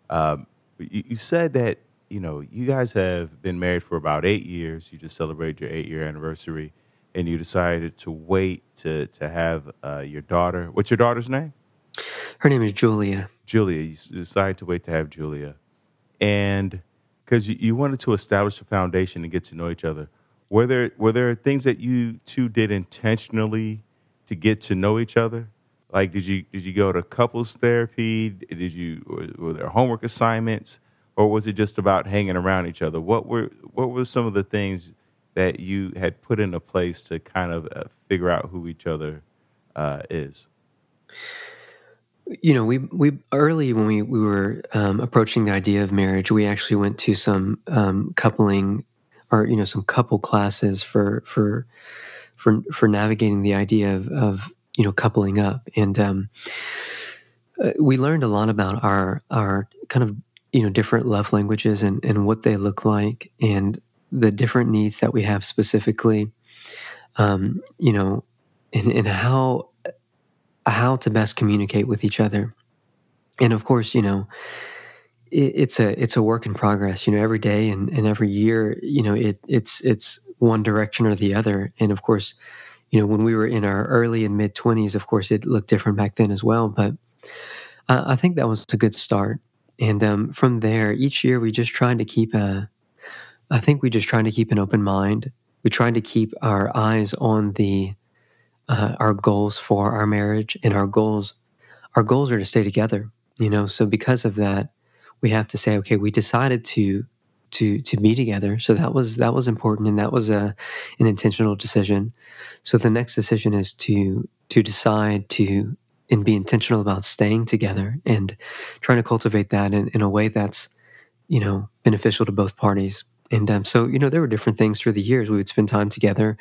Um, you, you said that, you know, you guys have been married for about eight years. You just celebrated your eight-year anniversary. And you decided to wait to to have uh, your daughter. What's your daughter's name? Her name is Julia. Julia. You decided to wait to have Julia. And because you, you wanted to establish a foundation and get to know each other, were there, were there things that you two did intentionally to get to know each other? Like, did you did you go to couples therapy? Did you were there homework assignments? Or was it just about hanging around each other? What were what were some of the things that you had put into place to kind of uh, figure out who each other uh, is? You know, we we early when we, we were um, approaching the idea of marriage, we actually went to some um, coupling or, you know, some couple classes for for for, for navigating the idea of, of, you know, coupling up. And um, we learned a lot about our, our kind of, you know, different love languages and, and what they look like and the different needs that we have specifically, um, you know, and, and how, how to best communicate with each other. And of course, you know, it, it's a, it's a work in progress, you know, every day and, and every year, you know, it, it's, it's one direction or the other. And of course, you know, when we were in our early and mid twenties, of course it looked different back then as well, but uh, I think that was a good start. And, um, from there each year we just tried to keep a, I think we just tried to keep an open mind. We tried to keep our eyes on the uh, our goals for our marriage, and our goals, our goals are to stay together. You know, so because of that, we have to say, okay, we decided to to to be together. So that was that was important, and that was a an intentional decision. So the next decision is to to decide to and be intentional about staying together and trying to cultivate that in, in a way that's, you know, beneficial to both parties. And um, so, you know, there were different things through the years. We would spend time together.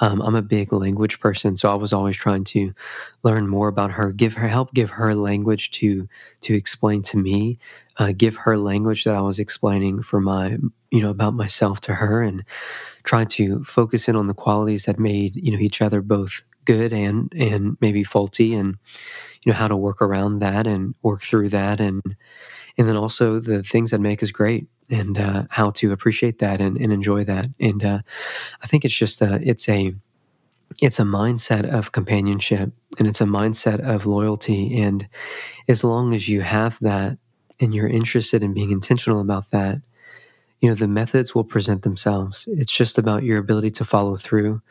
Um, I'm a big language person, so I was always trying to learn more about her, give her help, give her language to to explain to me, uh, give her language that I was explaining for my, you know, about myself to her, and try to focus in on the qualities that made, you know, each other both good and and maybe faulty, and, you know, how to work around that and work through that, and and then also the things that make us great. And uh, how to appreciate that and, and enjoy that, and uh, I think it's just a, it's a it's a mindset of companionship, and it's a mindset of loyalty. And as long as you have that, and you're interested in being intentional about that, you know, the methods will present themselves. It's just about your ability to follow through,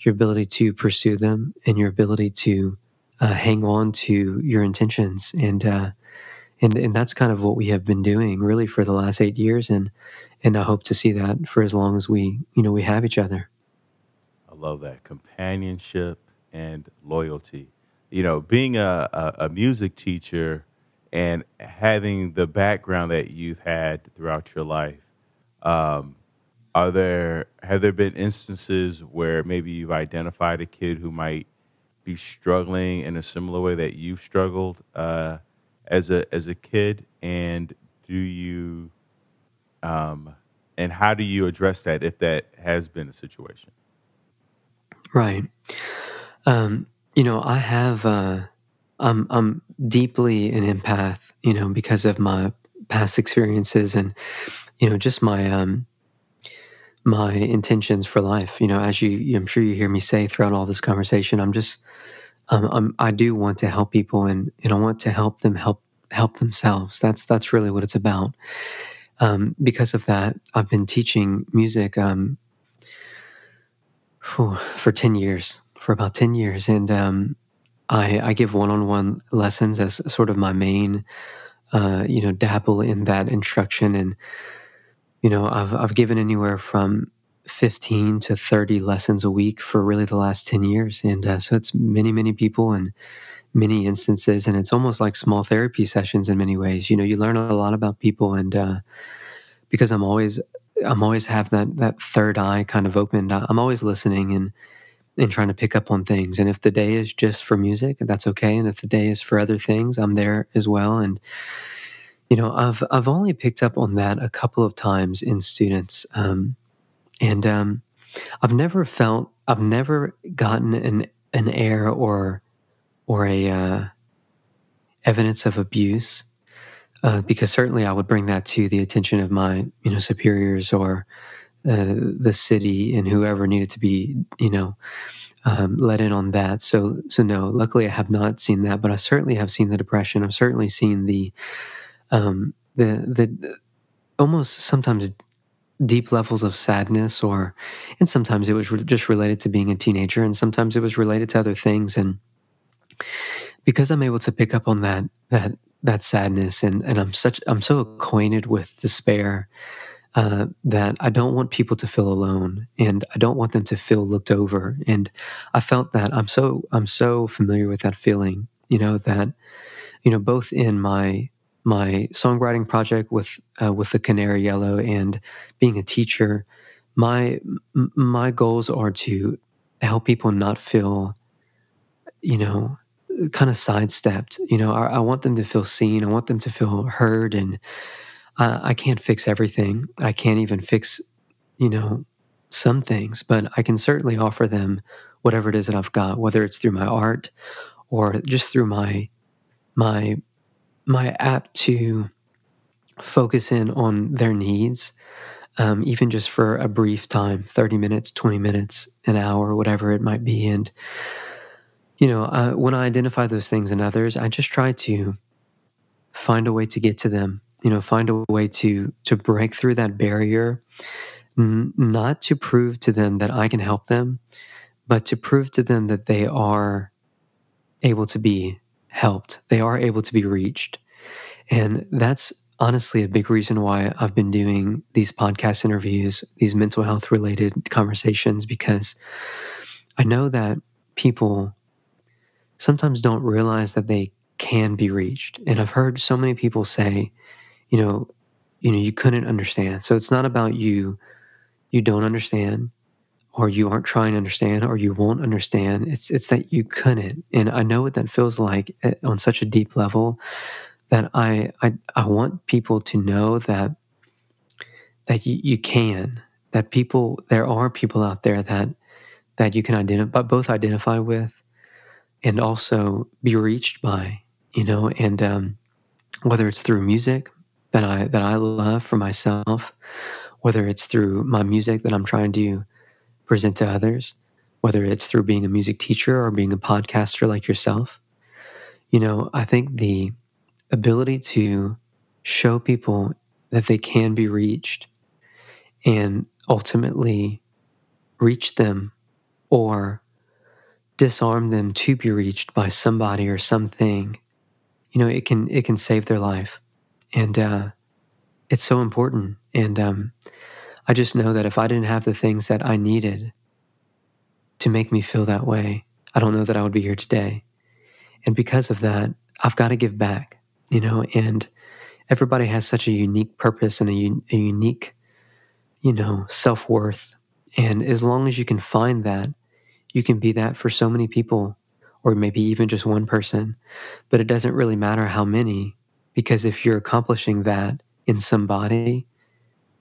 your ability to pursue them, and your ability to uh, hang on to your intentions. And uh, And and that's kind of what we have been doing really for the last eight years, and and I hope to see that for as long as we, you know, we have each other. I love that. Companionship and loyalty. You know, being a, a, a music teacher and having the background that you've had throughout your life, um, are there have there been instances where maybe you've identified a kid who might be struggling in a similar way that you've struggled Uh as a as a kid, and do you um and how do you address that if that has been a situation? Right. Um you know, I have uh I'm I'm deeply an empath, you know, because of my past experiences and, you know, just my um my intentions for life. You know, as you, I'm sure you hear me say throughout all this conversation, I'm just, um, I'm, I do want to help people, and and I want to help them help help themselves. That's that's really what it's about. Um, because of that, I've been teaching music um for ten years, for about ten years, and um. I, I give one-on-one lessons as sort of my main, uh, you know, dabble in that instruction. And, you know, I've I've given anywhere from fifteen to thirty lessons a week for really the last ten years. And uh, so it's many, many people and many instances. And it's almost like small therapy sessions in many ways. You know, you learn a lot about people. And uh, because I'm always, I'm always have that, that third eye kind of opened. I'm always listening and and trying to pick up on things. And if the day is just for music, that's okay. And if the day is for other things, I'm there as well. And, you know, I've, I've only picked up on that a couple of times in students. Um, and, um, I've never felt, I've never gotten an, an air or, or a, uh, evidence of abuse, uh, because certainly I would bring that to the attention of my, you know, superiors or, Uh, the city and whoever needed to be, you know, um, let in on that. So, so no, luckily I have not seen that, but I certainly have seen the depression. I've certainly seen the, um, the, the almost sometimes deep levels of sadness, or, and sometimes it was re- just related to being a teenager, and sometimes it was related to other things. And because I'm able to pick up on that, that, that sadness, and, and I'm such, I'm so acquainted with despair, Uh, that I don't want people to feel alone, and I don't want them to feel looked over. And I felt that I'm so, I'm so familiar with that feeling, you know, that, you know, both in my, my songwriting project with, uh, with the Canary Yellow and being a teacher, my, my goals are to help people not feel, you know, kind of sidestepped. You know, I, I want them to feel seen. I want them to feel heard. And Uh, I can't fix everything. I can't even fix, you know, some things, but I can certainly offer them whatever it is that I've got, whether it's through my art or just through my, my, my app to focus in on their needs, um, even just for a brief time, thirty minutes, twenty minutes, an hour, whatever it might be. And, you know, uh, when I identify those things in others, I just try to find a way to get to them. You know, find a way to to break through that barrier, n- not to prove to them that I can help them, but to prove to them that they are able to be helped. They are able to be reached. And that's honestly a big reason why I've been doing these podcast interviews, these mental health related conversations, because I know that people sometimes don't realize that they can be reached. And I've heard so many people say, you know, you know, you couldn't understand. So it's not about you, you don't understand, or you aren't trying to understand, or you won't understand. It's, it's that you couldn't. And I know what that feels like on such a deep level, that I, I, I want people to know that, that you, you can, that people, there are people out there that, that you can identify, both identify with and also be reached by, you know, and, um, whether it's through music that I, that I love for myself, whether it's through my music that I'm trying to present to others, whether it's through being a music teacher or being a podcaster like yourself. You know, I think the ability to show people that they can be reached and ultimately reach them or disarm them to be reached by somebody or something, you know, it can, it can save their life. And, uh, it's so important. And, um, I just know that if I didn't have the things that I needed to make me feel that way, I don't know that I would be here today. And because of that, I've got to give back, you know, and everybody has such a unique purpose and a, un- a unique, you know, self-worth. And as long as you can find that, you can be that for so many people, or maybe even just one person, but it doesn't really matter how many, because if you're accomplishing that in somebody,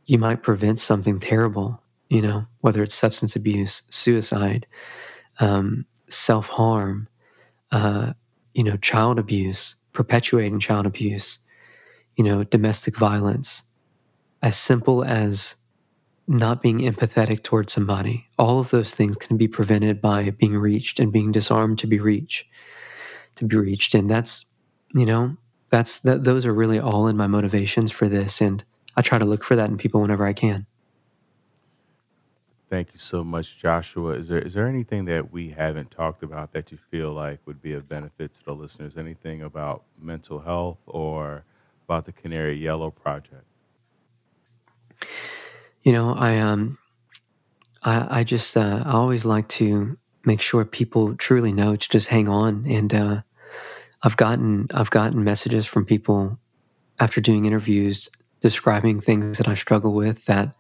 you might prevent something terrible, you know, whether it's substance abuse, suicide, um, self-harm, uh, you know, child abuse, perpetuating child abuse, you know, domestic violence, as simple as not being empathetic towards somebody. All of those things can be prevented by being reached and being disarmed to be reached, to be reached. And that's, you know, that's, that, those are really all in my motivations for this. And I try to look for that in people whenever I can. Thank you so much, Joshua. Is there is there anything that we haven't talked about that you feel like would be of benefit to the listeners? Anything about mental health or about the Canary Yellow Project? You know, I um, I, I just uh, I always like to make sure people truly know to just hang on. And uh, I've gotten I've gotten messages from people after doing interviews describing things that I struggle with, that,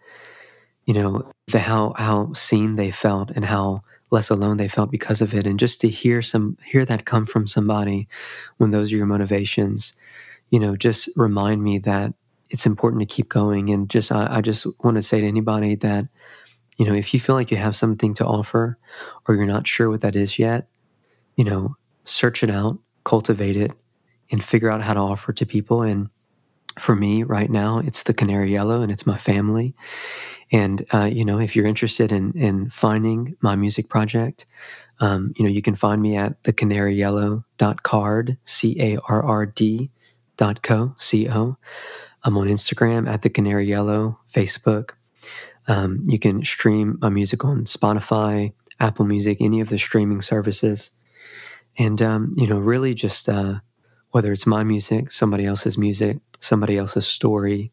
you know, the, how, how seen they felt and how less alone they felt because of it. And just to hear some, hear that come from somebody when those are your motivations, you know, just remind me that it's important to keep going. And just, I, I just want to say to anybody that, you know, if you feel like you have something to offer or you're not sure what that is yet, you know, search it out, cultivate it, and figure out how to offer to people. And for me right now, it's the Canary Yellow and it's my family. And, uh, you know, if you're interested in, in finding my music project, um, you know, you can find me at the canary yellow dot card, C A R R D dot co, C O. I'm on Instagram at the Canary Yellow, Facebook. Um, you can stream my music on Spotify, Apple Music, any of the streaming services. And, um, you know, really just uh, whether it's my music, somebody else's music, somebody else's story,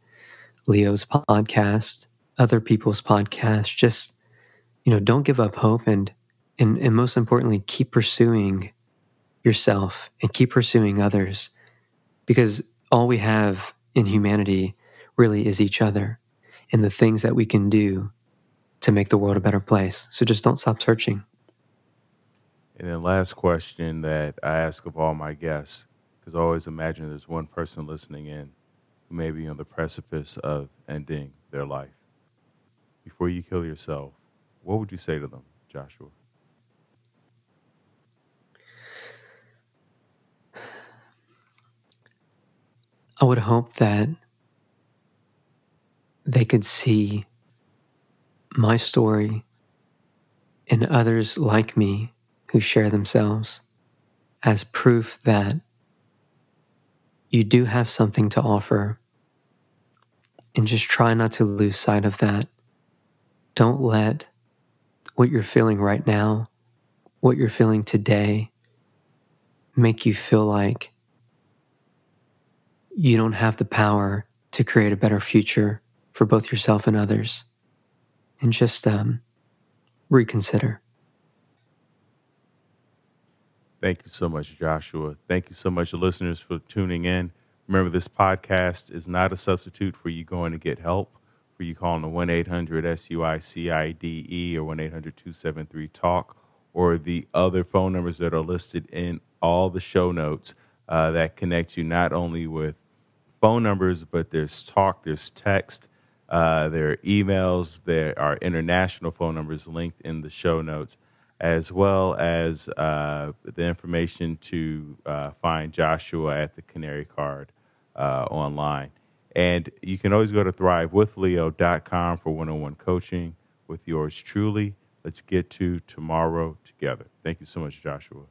Leo's podcast, other people's podcasts, just, you know, don't give up hope. And, and, and most importantly, keep pursuing yourself and keep pursuing others, because all we have in humanity really is each other and the things that we can do to make the world a better place. So just don't stop searching. And then last question that I ask of all my guests, because I always imagine there's one person listening in who may be on the precipice of ending their life. Before you kill yourself, what would you say to them, Joshua? I would hope that they could see my story and others like me who share themselves as proof that you do have something to offer, and just try not to lose sight of that. Don't let what you're feeling right now, what you're feeling today, make you feel like you don't have the power to create a better future for both yourself and others. And just um, reconsider. Thank you so much, Joshua. Thank you so much, listeners, for tuning in. Remember, this podcast is not a substitute for you going to get help. Where you call on the one eight hundred S U I C I D E or one eight hundred two seven three talk or the other phone numbers that are listed in all the show notes uh, that connect you not only with phone numbers, but there's talk, there's text, uh, there are emails, there are international phone numbers linked in the show notes, as well as uh, the information to uh, find Joshua at the Canary Card uh, online. And you can always go to thrive with leo dot com for one-on-one coaching with yours truly. Let's get to tomorrow together. Thank you so much, Joshua.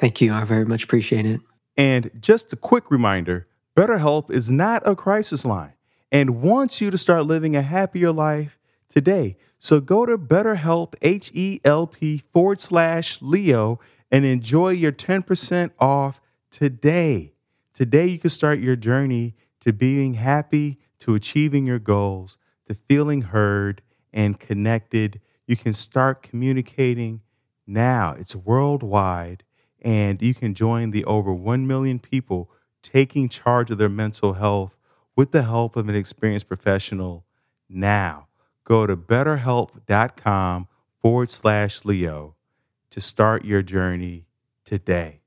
Thank you. I very much appreciate it. And just a quick reminder, BetterHelp is not a crisis line and wants you to start living a happier life today. So go to BetterHelp, H E L P forward slash Leo, and enjoy your ten percent off today. Today you can start your journey to being happy, to achieving your goals, to feeling heard and connected. You can start communicating now. It's worldwide, and you can join the over one million people taking charge of their mental health with the help of an experienced professional now. Go to betterhelp dot com forward slash Leo to start your journey today.